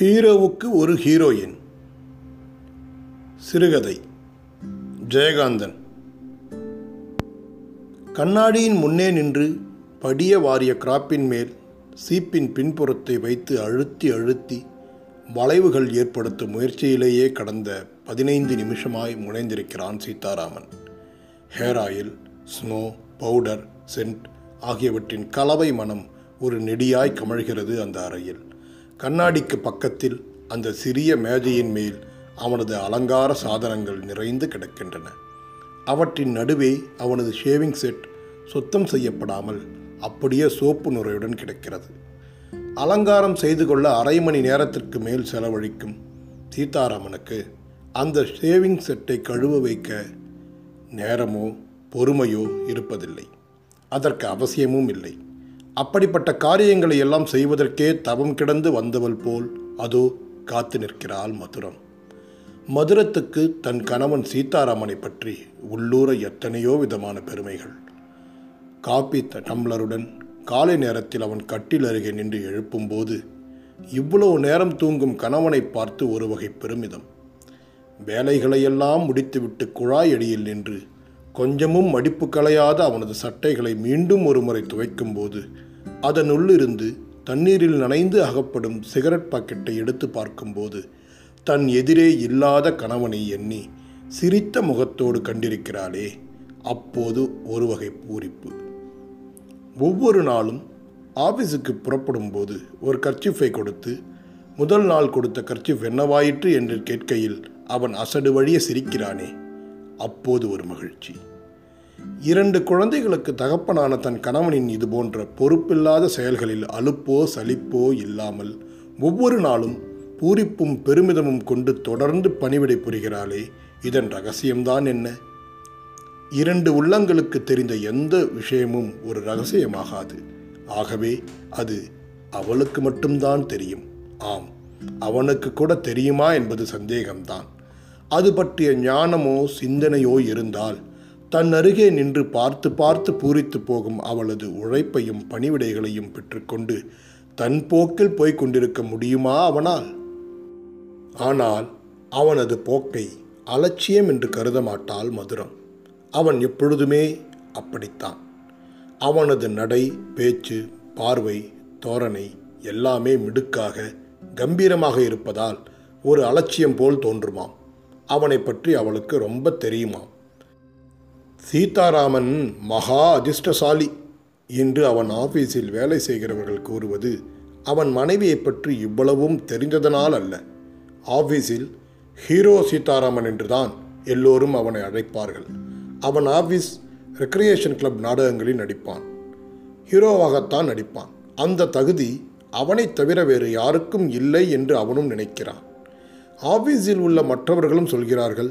ஹீரோவுக்கு ஒரு ஹீரோயின் சிறுகதை ஜெயகாந்தன். கண்ணாடியின் முன்னே நின்று படிய வாரிய கிராப்பின் மேல் சீப்பின் பின்புறத்தை வைத்து அழுத்தி அழுத்தி வளைவுகள் ஏற்படுத்தும் முயற்சியிலேயே கடந்த 15 நிமிஷமாய் முனைந்திருக்கிறான் Sitharaman. Hair oil, snow, powder, scent ஆகியவற்றின் கலவை மனம் ஒரு நெடியாய் கமழ்கிறது அந்த அறையில். கண்ணாடிக்கு பக்கத்தில் அந்த சிறிய மேஜையின் மேல் அவனது அலங்கார சாதனங்கள் நிறைந்து கிடக்கின்றன. அவற்றின் நடுவே அவனது ஷேவிங் செட் சுத்தம் செய்யப்படாமல் அப்படியே சோப்பு நுரையுடன் கிடக்கிறது. அலங்காரம் செய்து கொள்ள அரை மணி நேரத்திற்கு மேல் செலவழிக்கும் சீதாராமனுக்கு அந்த ஷேவிங் செட்டை கழுவ வைக்க நேரமோ பொறுமையோ இருப்பதில்லை. அதற்கு அவசியமும் இல்லை. அப்படிப்பட்ட காரியங்களை எல்லாம் செய்வதற்கே தவம் கிடந்து வந்தவள் போல் அதோ காத்து நிற்கிறாள் மதுரம். மதுரத்துக்கு தன் கணவன் சீதாராமனை பற்றி உள்ளூர எத்தனையோ விதமான பெருமைகள். காபி டம்ளருடன் காலை நேரத்தில் அவன் கட்டில் அருகே நின்று எழுப்பும்போது இவ்வளவு நேரம் தூங்கும் கணவனை பார்த்து ஒரு வகை பெருமிதம். வேலைகளையெல்லாம் முடித்துவிட்டு குழாய் அடியில் நின்று கொஞ்சமும் மடிப்பு களையாத அவனது சட்டைகளை மீண்டும் ஒருமுறை துவைக்கும்போது அதனுள்ளிருந்து தண்ணீரில் நனைந்து அகப்படும் சிகரெட் பாக்கெட்டை எடுத்து பார்க்கும்போது தன் எதிரே இல்லாத கணவனை எண்ணி சிரித்த முகத்தோடு கண்டிருக்கிறாளே, அப்போது ஒரு வகை பூரிப்பு. ஒவ்வொரு நாளும் ஆஃபீஸுக்கு புறப்படும் போது ஒரு கர்ச்சிஃபை கொடுத்து முதல் நாள் கொடுத்த கர்ச்சிஃப் என்னவாயிற்று என்று கேட்கையில் அவன் அசடு வழிய சிரிக்கிறானே, அப்போது ஒரு மகிழ்ச்சி. 2 குழந்தைகளுக்கு தகப்பனான தன் கணவனின் இது போன்ற பொறுப்பில்லாத செயல்களில் அலுப்போ சலிப்போ இல்லாமல் ஒவ்வொரு நாளும் பூரிப்பும் பெருமிதமும் கொண்டு தொடர்ந்து பணிவிடை புரிகிறாளே, இதன் ரகசியம்தான் என்ன? 2 உள்ளங்களுக்கு தெரிந்த எந்த விஷயமும் ஒரு ரகசியமாகாது. ஆகவே அது அவளுக்கு மட்டும்தான் தெரியும். ஆம், அவனுக்கு கூட தெரியுமா என்பது சந்தேகம்தான். அது பற்றிய ஞானமோ சிந்தனையோ இருந்தால் தன் அருகே நின்று பார்த்து பார்த்து பூரித்து போகும் அவளது உழைப்பையும் பணிவிடைகளையும் பெற்றுக்கொண்டு தன் போக்கில் போய்கொண்டிருக்க முடியுமா அவனால்? ஆனால் அவனது போக்கை அலட்சியம் என்று கருத மாட்டாள் மதுரம். அவன் எப்பொழுதுமே அப்படித்தான். அவனது நடை, பேச்சு, பார்வை, தோரணை எல்லாமே மிடுக்காக கம்பீரமாக இருப்பதால் ஒரு அலட்சியம் போல் தோன்றுமாம். அவனை பற்றி அவளுக்கு ரொம்ப தெரியுமா? சீதாராமன் மகா அதிர்ஷ்டசாலி என்று அவன் ஆபீஸில் வேலை செய்கிறவர்கள் கூறுவது அவன் மனைவியை பற்றி இவ்வளவும் தெரிந்ததனால் அல்ல. ஆபீஸில் ஹீரோ சீதாராமன் என்றுதான் எல்லோரும் அவனை அழைப்பார்கள். அவன் ஆபீஸ் ரெக்ரியேஷன் கிளப் நாடகங்களில் நடிப்பான். ஹீரோவாகத்தான் நடிப்பான். அந்த தகுதி அவனை தவிர வேறு யாருக்கும் இல்லை என்று அவனும் நினைக்கிறான். ஆபீஸில் உள்ள மற்றவர்களும் சொல்கிறார்கள்,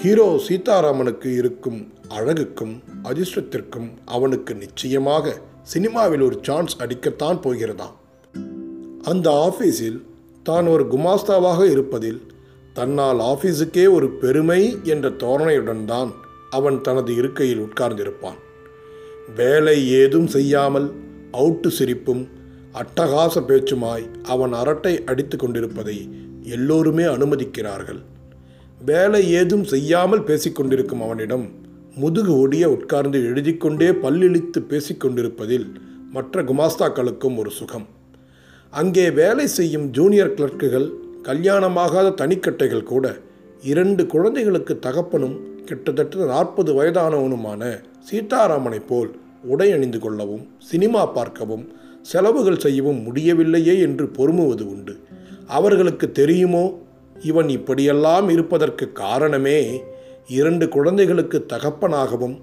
ஹீரோ சீதாராமனுக்கு இருக்கும் அழகுக்கும் அதிர்ஷ்டத்திற்கும் அவனுக்கு நிச்சயமாக சினிமாவில் ஒரு சான்ஸ் அடிக்கத்தான் போகிறதாம். அந்த ஆபீஸில் தான் ஒரு குமாஸ்தாவாக இருப்பதில் தன்னால் ஆபீஸுக்கே ஒரு பெருமை என்ற தோரணையுடன் தான் அவன் தனது இருக்கையில் உட்கார்ந்திருப்பான். வேலை ஏதும் செய்யாமல் அவுட்டு சிரிப்பும் அட்டகாச பேச்சுமாய் அவன் அரட்டை அடித்து கொண்டிருப்பதை எல்லோருமே அனுமதிக்கிறார்கள். வேலை ஏதும் செய்யாமல் பேசிக்கொண்டிருக்கும் அவனிடம் முதுகு ஒடிய உட்கார்ந்து எழுதிக்கொண்டே பல்லிழித்து பேசிக்கொண்டிருப்பதில் மற்ற குமாஸ்தாக்களுக்கும் ஒரு சுகம். அங்கே வேலை செய்யும் ஜூனியர் கிளர்க்குகள், கல்யாணமாகாத தனிக்கட்டைகள் கூட 2 குழந்தைகளுக்கு தகப்பனும் கிட்டத்தட்ட 40 வயதானவனுமான சீதாராமனை போல் உடை அணிந்து கொள்ளவும் சினிமா பார்க்கவும் செலவுகள் செய்யவும் முடியவில்லையே என்று பொறுமுவது உண்டு. அவர்களுக்கு தெரியுமோ இவன் இப்படியெல்லாம் இருப்பதற்கு காரணமே 2 குழந்தைகளுக்கு தகப்பனாகவும்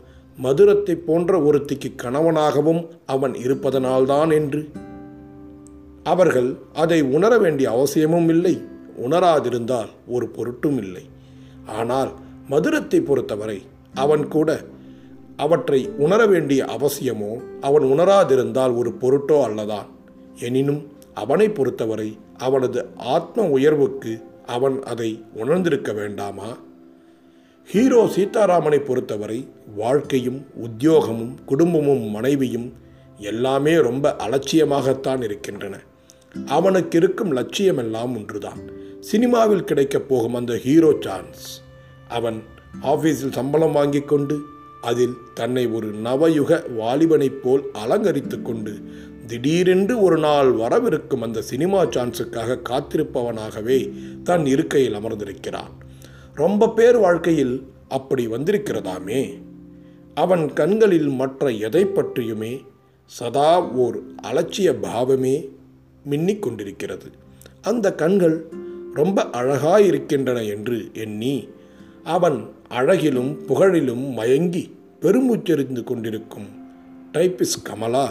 மதுரத்தை போன்ற ஒருத்திக்கு கணவனாகவும் அவன் இருப்பதனால்தான் என்று? அவர்கள் அதை உணர வேண்டிய அவசியமும் இல்லை. உணராதிருந்தால் ஒரு பொருட்டும் இல்லை. ஆனால் மதுரத்தை பொறுத்தவரை அவன் கூட அவற்றை உணர வேண்டிய அவசியமோ அவன் உணராதிருந்தால் ஒரு பொருட்டோ அல்லதான். எனினும் அவனை பொறுத்தவரை அவனது ஆத்ம உயர்வுக்கு அவன் அதை உணர்ந்திருக்க வேண்டாமா? ஹீரோ சீதாராமனை பொறுத்தவரை வாழ்க்கையும் உத்தியோகமும் குடும்பமும் மனைவியும் எல்லாமே ரொம்ப அலட்சியமாகத்தான் இருக்கின்றன. அவனுக்கு இருக்கும் லட்சியமெல்லாம் ஒன்றுதான், சினிமாவில் கிடைக்கப் போகும் அந்த ஹீரோ சான்ஸ். அவன் ஆஃபீஸில் சம்பளம் வாங்கி கொண்டு அதில் தன்னை ஒரு நவயுக வாலிபனைப் போல் அலங்கரித்து கொண்டு திடீரென்று ஒரு நாள் வரவிருக்கும் அந்த சினிமா சான்ஸுக்காக காத்திருப்பவனாகவே தன் இருக்கையில் அமர்ந்திருக்கிறான். ரொம்ப பேர் வாழ்க்கையில் அப்படி வந்திருக்கிறதாமே. அவன் கண்களில் மற்ற எதை பற்றியுமே சதா ஓர் அலட்சிய பாவமே மின்னிக் கொண்டிருக்கிறது. அந்த கண்கள் ரொம்ப அழகாயிருக்கின்றன என்று எண்ணி அவன் அழகிலும் புகழிலும் மயங்கி பெருமூச்செறிந்து கொண்டிருக்கும் டைப்பிஸ்ட் கமலா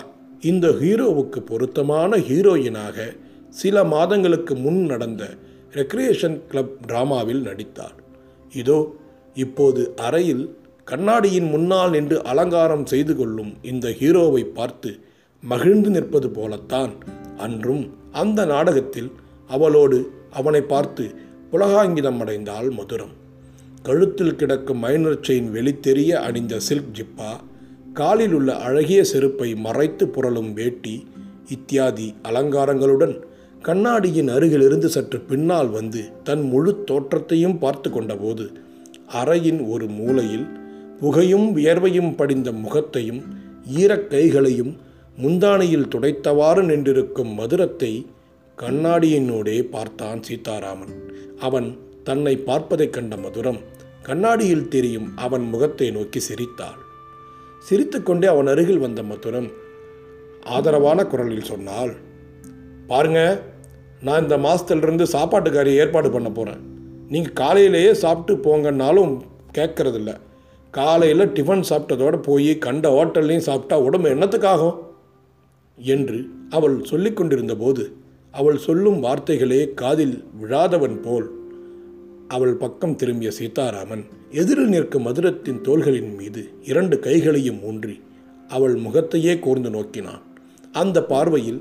இந்த ஹீரோவுக்கு பொருத்தமான ஹீரோயினாக சில மாதங்களுக்கு முன் நடந்த ரெக்ரியேஷன் கிளப் டிராமாவில் நடித்தார். இதோ இப்போது அறையில் கண்ணாடியின் முன்னால் நின்று அலங்காரம் செய்து கொள்ளும் இந்த ஹீரோவை பார்த்து மகிழ்ந்து நிற்பது போலத்தான் அன்றும் அந்த நாடகத்தில் அவளோடு அவனை பார்த்து புலகாங்கிதம் அடைந்தாள் மதுரம். கழுத்தில் கிடக்கும் மைனர் செயின் வெளித்தெரிய அணிந்த சில்க் ஜிப்பா, காலில் உள்ள அழகிய செருப்பை மறைத்து புரளும் வேட்டி இத்தியாதி அலங்காரங்களுடன் கண்ணாடியின் அருகிலிருந்து சற்று பின்னால் வந்து தன் முழு தோற்றத்தையும் பார்த்து கொண்டபோது அறையின் ஒரு மூலையில் புகையும் வியர்வையும் படிந்த முகத்தையும் ஈரக்கைகளையும் முந்தானையில் துடைத்தவாறு நின்றிருக்கும் மதுரத்தை கண்ணாடியினோடே பார்த்தான் சீதாராமன். அவன் தன்னை பார்ப்பதைக் கண்ட மதுரம் கண்ணாடியில் தெரியும் அவன் முகத்தை நோக்கி சிரித்தாள். சிரித்துக்கொண்டே அவன் அருகில் வந்த மதுரம் ஆதரவான குரலில் சொன்னாள், பாருங்க, நான் இந்த மாதத்துலேருந்து சாப்பாட்டுக்காரி ஏற்பாடு பண்ண போகிறேன். நீங்கள் காலையிலேயே சாப்பிட்டு போங்கன்னாலும் கேட்கறதில்ல. காலையில் டிஃபன் சாப்பிட்டதோடு போய் கண்ட ஹோட்டல்லையும் சாப்பிட்டா உடம்பு என்னத்துக்காகும் என்று அவள் சொல்லி கொண்டிருந்த போது அவள் சொல்லும் வார்த்தைகளே காதில் விழாதவன் போல் அவள் பக்கம் திரும்பிய சீதாராமன் எதிரில் நிற்கும் மதுரத்தின் தோள்களின் மீது இரண்டு கைகளையும் ஊன்றி அவள் முகத்தையே கூர்ந்து நோக்கினான். அந்த பார்வையில்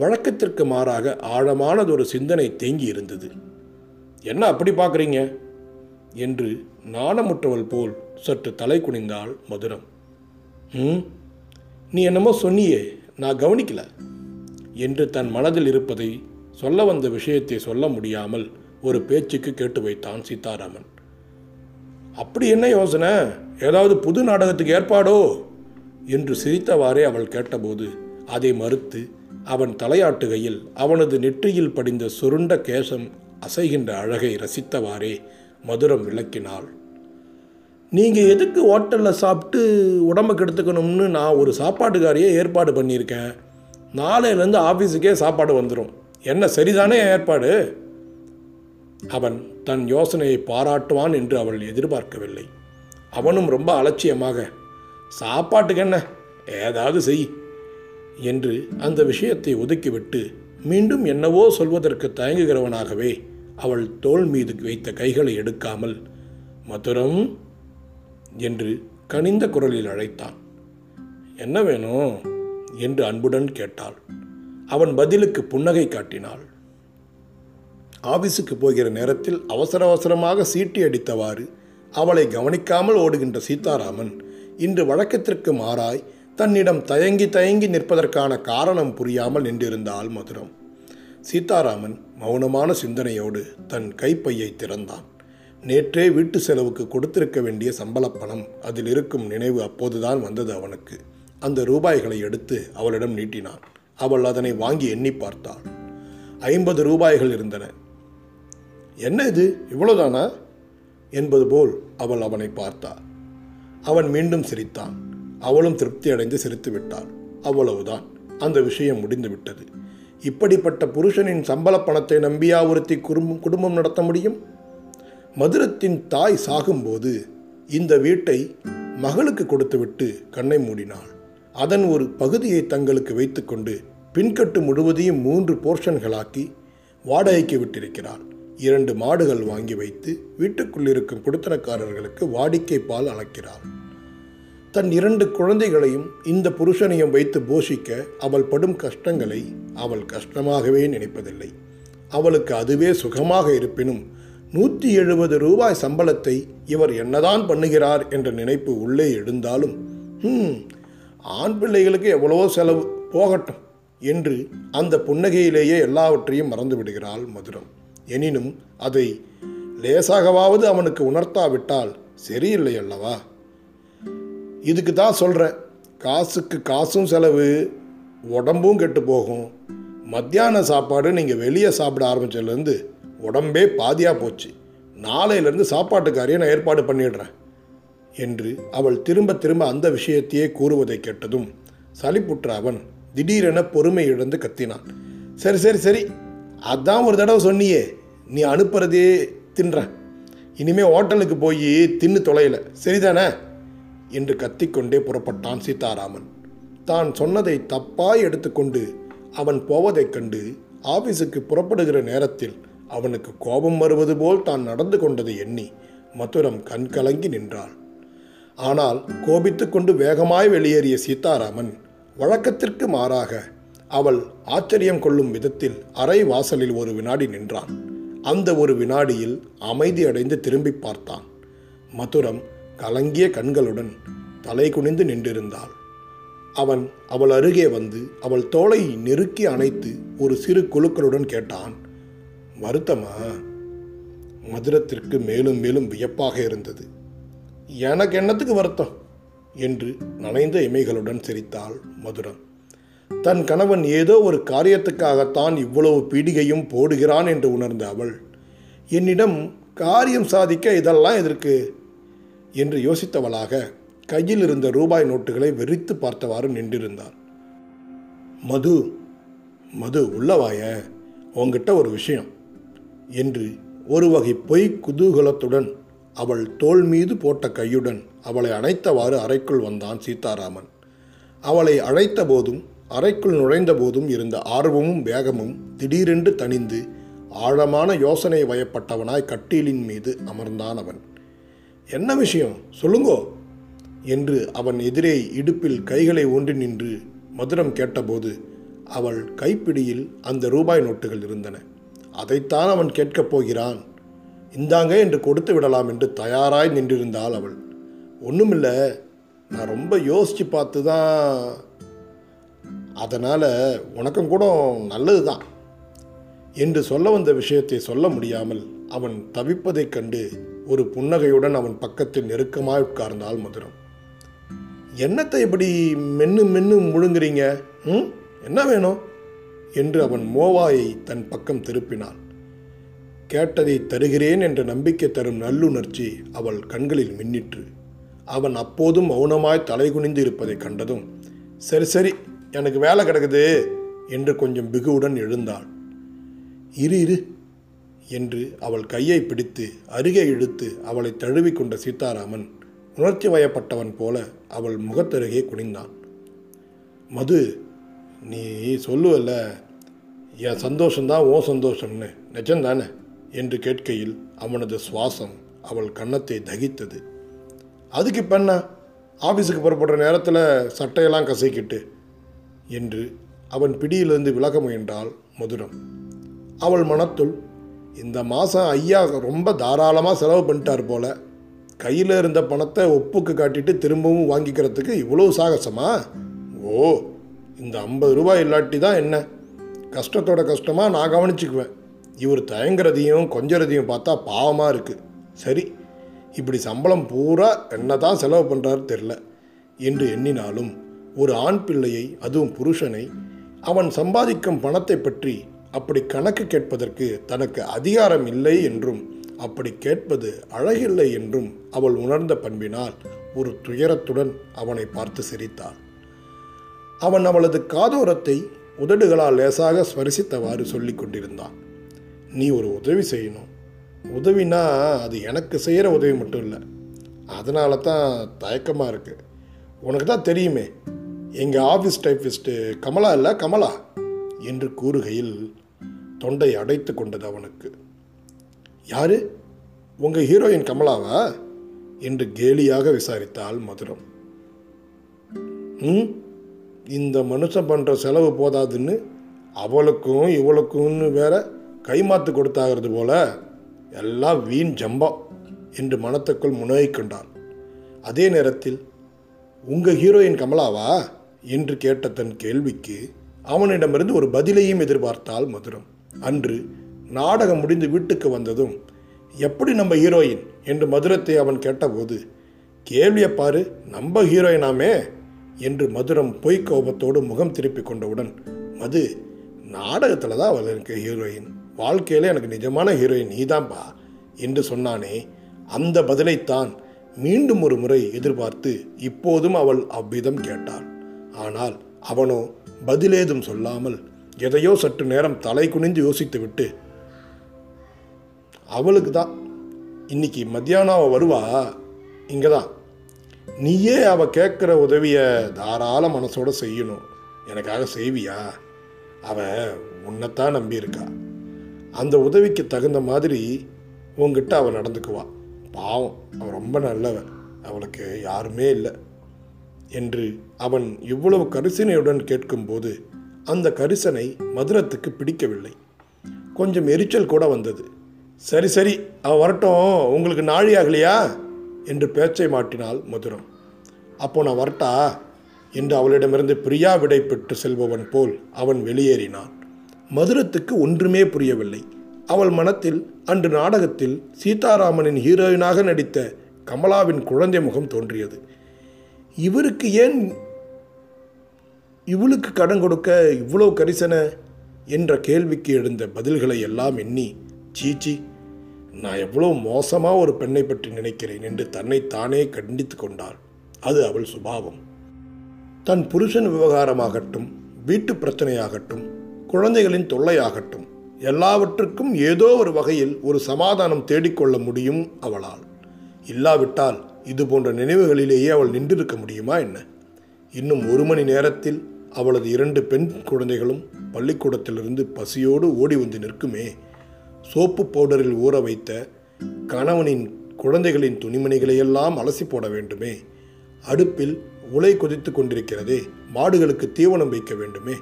வழக்கத்திற்கு மாறாக ஆழமானதொரு சிந்தனை தேங்கி இருந்தது. என்ன அப்படி பார்க்குறீங்க என்று நாணமுற்றவள் போல் சற்று தலை குனிந்தாள் மதுரம். நீ என்னமோ சொன்னியே, நான் கவனிக்கல என்று தன் மனதில் இருப்பதை சொல்ல வந்த விஷயத்தை சொல்ல முடியாமல் ஒரு பேச்சுக்கு கேட்டு வைத்தான் சீதாராமன். அப்படி என்ன யோசனை, ஏதாவது புது நாடகத்துக்கு ஏற்பாடோ என்று சிரித்தவாறே அவள் கேட்டபோது அதை மறுத்து அவன் தலையாட்டுகையில் அவனது நெற்றியில் படிந்த சுருண்ட கேசம் அசைகின்ற அழகை ரசித்தவாறே மதுரம் விளக்கினாள். நீங்கள் எதுக்கு ஹோட்டலில் சாப்பிட்டு உடம்பை கெடுத்துக்கணும்னு நான் ஒரு சாப்பாட்டுக்காரையே ஏற்பாடு பண்ணியிருக்கேன். நாளையிலேருந்து ஆஃபீஸுக்கே சாப்பாடு வந்துடும். என்ன சரிதானே ஏற்பாடு? அவன் தன் யோசனையை பாராட்டுவான் என்று அவள் எதிர்பார்க்கவில்லை. அவனும் ரொம்ப அலட்சியமாக சாப்பாட்டுக்கு என்ன ஏதாவது செய் என்று அந்த விஷயத்தை ஒதுக்கிவிட்டு மீண்டும் என்னவோ சொல்வதற்கு தயங்குகிறவனாகவே அவள் தோள் மீது வைத்த கைகளை எடுக்காமல் மதுரம் என்று கனிந்த குரலில் அழைத்தான். என்ன வேணும் என்று அன்புடன் கேட்டாள். அவன் பதிலுக்கு புன்னகை காட்டினாள். ஆபீஸுக்கு போகிற நேரத்தில் அவசர அவசரமாக சீட்டி அடித்தவாறு அவளை கவனிக்காமல் ஓடுகின்ற சீதாராமன் இன்று வழக்கத்திற்கு மாறாய் தன்னிடம் தயங்கி தயங்கி நிற்பதற்கான காரணம் புரியாமல் நின்றிருந்தாள் மதுரம். சீதாராமன் மௌனமான சிந்தனையோடு தன் கைப்பையை திறந்தான். நேற்றே வீட்டு செலவுக்கு கொடுத்திருக்க வேண்டிய சம்பள பணம் அதில் இருக்கும் நினைவு அப்போதுதான் வந்தது அவனுக்கு. அந்த ரூபாய்களை எடுத்து அவளிடம் நீட்டினான். அவள் அதனை வாங்கி எண்ணி பார்த்தாள். 50 ரூபாய்கள் இருந்தன. என்ன இது, இவ்வளோதானா என்பது போல் அவள் அவனை பார்த்தாள். அவன் மீண்டும் சிரித்தான். அவளும் திருப்தி அடைந்து சிரித்து விட்டாள். அவ்வளவுதான், அந்த விஷயம் முடிந்துவிட்டது. இப்படிப்பட்ட புருஷனின் சம்பள பணத்தை நம்பியா ஒருத்தி குடும்பம் நடத்த முடியும்? மதுரத்தின் தாய் சாகும்போது இந்த வீட்டை மகளுக்கு கொடுத்துவிட்டு கண்ணை மூடினாள். அதன் ஒரு பகுதியை தங்களுக்கு வைத்துக்கொண்டு பின்கட்டு முழுவதையும் 3 போர்ஷன்களாக்கி வாடகைக்கு விட்டிருக்கிறாள். 2 மாடுகள் வாங்கி வைத்து வீட்டுக்குள்ளிருக்கும் குடித்தனக்காரர்களுக்கு வாடிக்கை பால் அளக்கிறாள். தன் 2 குழந்தைகளையும் இந்த புருஷனையும் வைத்து போஷிக்க அவள் படும் கஷ்டங்களை அவள் கஷ்டமாகவே நினைப்பதில்லை. அவளுக்கு அதுவே சுகமாக இருப்பினும் 170 ரூபாய் சம்பளத்தை இவர் என்னதான் பண்ணுகிறார் என்ற நினைப்பு உள்ளே எழுந்தாலும் ஆண் பிள்ளைகளுக்கு எவ்வளவோ செலவு போகட்டும் என்று அந்த புன்னகையிலேயே எல்லாவற்றையும் மறந்துவிடுகிறாள் மதுரம். எனினும் அதை லேசாகவாவது அவனுக்கு உணர்த்தாவிட்டால் சரியில்லை அல்லவா? இதுக்கு தான் சொல்கிறேன், காசுக்கு காசும் செலவு, உடம்பும் கெட்டு போகும். மத்தியான சாப்பாடு நீங்கள் வெளியே சாப்பிட ஆரம்பித்ததுலேருந்து உடம்பே பாதியாக போச்சு. நாளையிலேருந்து சாப்பாட்டுக்காரியை நான் ஏற்பாடு பண்ணிடுறேன் என்று அவள் திரும்ப திரும்ப அந்த விஷயத்தையே கூறுவதை கேட்டதும் சலிப்புற்ற அவன் திடீரென பொறுமை இழந்து கத்தினான். சரி சரி சரி, அதான் ஒரு தடவை சொன்னியே, நீ அனுப்புறதே தின்றேன், இனிமேல் ஹோட்டலுக்கு போய் தின்னு தொலையில சரிதானே என்று கத்திக்கொண்டே புறப்பட்டான் சீதாராமன். தான் சொன்னதை தப்பாய் எடுத்துக்கொண்டு அவன் போவதைக் கண்டு ஆபீஸுக்கு புறப்படுகிற நேரத்தில் அவனுக்கு கோபம் வருவது போல் தான் நடந்து கொண்டதை எண்ணி மதுரம் கண்கலங்கி நின்றாள். ஆனால் கோபித்து கொண்டு வேகமாய் வெளியேறிய சீதாராமன் வழக்கத்திற்கு மாறாக அவள் ஆச்சரியம் கொள்ளும் விதத்தில் அரை வாசலில் ஒரு வினாடி நின்றான். அந்த ஒரு வினாடியில் அமைதி அடைந்து திரும்பி பார்த்தான். மதுரம் கலங்கிய கண்களுடன் தலை குனிந்து நின்றிருந்தாள். அவன் அவள் அருகே வந்து அவள் தோளை நெருக்கி அணைத்து ஒரு சிறு குலுக்கலுடன் கேட்டான், வருத்தமா? மதுரத்திற்கு மேலும் மேலும் வியப்பாக இருந்தது. எனக்கு என்னத்துக்கு வருத்தம் என்று நனைந்த இமைகளுடன் சிரித்தாள் மதுரம். தன் கணவன் ஏதோ ஒரு காரியத்துக்காகத்தான் இவ்வளவு பீடிகையும் போடுகிறான் என்று உணர்ந்த அவள், என்னிடம் காரியம் சாதிக்க இதெல்லாம் எதற்கு என்று யோசித்தவளாக கையில் இருந்த ரூபாய் நோட்டுகளை வெறித்து பார்த்தவாறு நின்றிருந்தாள். மது மது உள்ளவாய, உன்கிட்ட ஒரு விஷயம் என்று ஒரு வகை பொய் குதூகலத்துடன் அவள் தோள் மீது போட்ட கையுடன் அவளை அணைத்தவாறு அறைக்குள் வந்தான் சீதாராமன். அவளை அழைத்த போதும் அறைக்குள் நுழைந்த போதும் இருந்த ஆர்வமும் வேகமும் திடீரென்று தணிந்து ஆழமான யோசனை வயப்பட்டவனாய் கட்டிலின் மீது அமர்ந்தான் அவன். என்ன விஷயம் சொல்லுங்கோ என்று அவன் எதிரே இடுப்பில் கைகளை ஊன்றி நின்று மதுரம் கேட்டபோது அவள் கைப்பிடியில் அந்த ரூபாய் நோட்டுகள் இருந்தன. அதைத்தான் அவன் கேட்கப் போகிறான், இந்தாங்க என்று கொடுத்து விடலாம் என்று தயாராய் நின்றிருந்தாள் அவள். ஒன்றுமில்லை, நான் ரொம்ப யோசித்து பார்த்து தான், அதனால் உனக்கும் கூட நல்லது தான் என்று சொல்ல வந்த விஷயத்தை சொல்ல முடியாமல் அவன் தவிப்பதைக் கண்டு ஒரு புன்னகையுடன் அவன் பக்கத்தில் நெருக்கமாக உட்கார்ந்தாள் மதுரம். என்னத்தை இப்படி மென்னு மென்னு முழுங்குறீங்க, என்ன வேணும் என்று அவன் மோவாயை தன் பக்கம் திருப்பினாள். கேட்டதை தருகிறேன் என்ற நம்பிக்கை தரும் நல்லுணர்ச்சி அவள் கண்களில் மின்னிற்று. அவன் அப்போதும் மௌனமாய் தலைகுனிந்து இருப்பதை கண்டதும் சரி சரி எனக்கு வேலை கிடக்குது என்று கொஞ்சம் பிகுவுடன் எழுந்தாள். இரு இரு என்று அவள் கையை பிடித்து அருகே இழுத்து அவளை தழுவிக்கொண்ட சீதாராமன் உணர்ச்சி வயப்பட்டவன் போல அவள் முகத்தருகே குனிந்தான். மது, நீ சொல்லுவல்ல என் சந்தோஷம்தான் ஓ சந்தோஷம்னு, நிஜம்தானே என்று கேட்கையில் அவனது சுவாசம் அவள் கன்னத்தை தகித்தது. அதுக்கு இப்போ என்ன, ஆஃபீஸுக்கு புறப்படுற நேரத்தில் சட்டையெல்லாம் கசைக்கிட்டு என்று அவன் பிடியிலிருந்து விலக முயன்றாள் மதுரம். அவள் மனத்துள், இந்த மாதம் ஐயா ரொம்ப தாராளமாக செலவு பண்ணிட்டார் போல, கையில் இருந்த பணத்தை ஒப்புக்கு காட்டிட்டு திரும்பவும் வாங்கிக்கிறதுக்கு இவ்வளோ சாகசமா? ஓ, இந்த 50 ரூபாய் இல்லாட்டி தான் என்ன, கஷ்டத்தோட கஷ்டமாக நான் கவனிச்சுக்குவேன், இவர் தயங்குறதையும் கொஞ்சறதையும் பார்த்தா பாவமாக இருக்குது, சரி இப்படி சம்பளம் பூரா என்ன தான் செலவு பண்ணுறாரு தெரில என்று எண்ணினாலும் ஒரு ஆண் பிள்ளையை, அதுவும் புருஷனை, அவன் சம்பாதிக்கும் பணத்தை பற்றி அப்படி கணக்கு கேட்பதற்கு தனக்கு அதிகாரம் இல்லை என்றும் அப்படி கேட்பது அழகில்லை என்றும் அவள் உணர்ந்த பண்பினால் ஒரு துயரத்துடன் அவனை பார்த்து சிரித்தாள். அவன் அவளது காதோரத்தை உதடுகளால் லேசாக ஸ்பரிசித்தவாறு சொல்லி கொண்டிருந்தான். நீ ஒரு உதவி செய்யணும், உதவினா அது எனக்கு செய்கிற உதவி மட்டும் இல்லை, அதனால தான் தயக்கமாக இருக்குது. உனக்கு தான் தெரியுமே, எங்கள் ஆஃபீஸ் டைப்பிஸ்ட்டு கமலா இல்லை கமலா என்று கூறுகையில் தொண்டை அடைத்து கொண்டது அவனுக்கு. யாரு, உங்கள் ஹீரோயின் கமலாவா என்று கேலியாக விசாரித்தாள் மதுரம். இந்த மனுஷன் பண்ணுற செலவு போதாதுன்னு அவளுக்கும் இவளுக்கும்னு வேற கைமாத்து கொடுத்தாகிறது போல, எல்லாம் வீண் ஜம்பம் என்று மனத்துக்குள் முனகிக்கொண்டாள். அதே நேரத்தில் உங்கள் ஹீரோயின் கமலாவா என்று கேட்ட தன் கேள்விக்கு அவனிடமிருந்து ஒரு பதிலையும் எதிர்பார்த்தாள் மதுரம். அன்று நாடகம் முடிந்து வீட்டுக்கு வந்ததும், எப்படி நம்ம ஹீரோயின் என்று மதுரத்தை அவன் கேட்டபோது, கேள்வியை பாரு, நம்ம ஹீரோயினாமே என்று மதுரம் பொய் கோபத்தோடு முகம் திருப்பி கொண்டவுடன், மது, நாடகத்தில் தான் அவள் எனக்கு ஹீரோயின், வாழ்க்கையில் எனக்கு நிஜமான ஹீரோயின் நீதான்பா என்று சொன்னானே, அந்த பதிலைத்தான் மீண்டும் ஒரு முறை எதிர்பார்த்து இப்போதும் அவள் அவ்விதம் கேட்டாள். ஆனால் அவனோ பதிலேதும் சொல்லாமல் எதையோ சற்று நேரம் தலை குனிந்து யோசித்துவிட்டு, அவளுக்கு தான் இன்னைக்கு மத்தியானம் அவள் வருவா, இங்கே தான், நீயே அவள் கேட்குற உதவியை தாராள மனசோடு செய்யணும், எனக்காக செய்வியா? அவள் உன்னைத்தான் நம்பியிருக்கா, அந்த உதவிக்கு தகுந்த மாதிரி உங்ககிட்ட அவள் நடந்துக்குவா, பாவம் அவள் ரொம்ப நல்லவன், அவளுக்கு யாருமே இல்லை என்று அவன் இவ்வளவு கரிசனையுடன் கேட்கும்போது அந்த கரிசனை மதுரத்துக்கு பிடிக்கவில்லை. கொஞ்சம் எரிச்சல் கூட வந்தது. சரி சரி அவள் வரட்டும், உங்களுக்கு நாழி ஆகலையா என்று பேச்சை மாட்டினாள் மதுரம். அப்போ நான் வரட்டா என்று அவளிடமிருந்து பிரியா விடை பெற்று செல்பவன் போல் அவன் வெளியேறினான். மதுரத்துக்கு ஒன்றுமே புரியவில்லை. அவள் மனத்தில் அன்று நாடகத்தில் சீதாராமனின் ஹீரோயினாக நடித்த கமலாவின் குழந்தை முகம் தோன்றியது. இவருக்கு ஏன் இவளுக்கு கடன் கொடுக்க இவ்வளோ கரிசன என்ற கேள்விக்கு எழுந்த பதில்களை எல்லாம் எண்ணி, சீச்சி, நான் எவ்வளோ மோசமாக ஒரு பெண்ணை பற்றி நினைக்கிறேன் என்று தன்னைத்தானே கண்டித்து கொண்டாள். அது அவள் சுபாவம். தன் புருஷன் விவகாரமாகட்டும், வீட்டு பிரச்சனையாகட்டும், குழந்தைகளின் தொல்லையாகட்டும், எல்லாவற்றுக்கும் ஏதோ ஒரு வகையில் ஒரு சமாதானம் தேடிக்கொள்ள முடியும் அவளால். இல்லாவிட்டால் இது போன்ற நினைவுகளிலேயே அவள் நின்றிருக்க முடியுமா என்ன? இன்னும் ஒரு மணி நேரத்தில் அவளது 2 பெண் குழந்தைகளும் பள்ளிக்கூடத்திலிருந்து பசியோடு ஓடி வந்து நிற்குமே. சோப்பு பவுடரில் ஊற வைத்த கணவனின் குழந்தைகளின் துணிமணிகளையெல்லாம் அலசி போட வேண்டுமே. அடுப்பில் உலை கொதித்து கொண்டிருக்கிறதே, மாடுகளுக்கு தீவனம் வைக்க வேண்டுமே,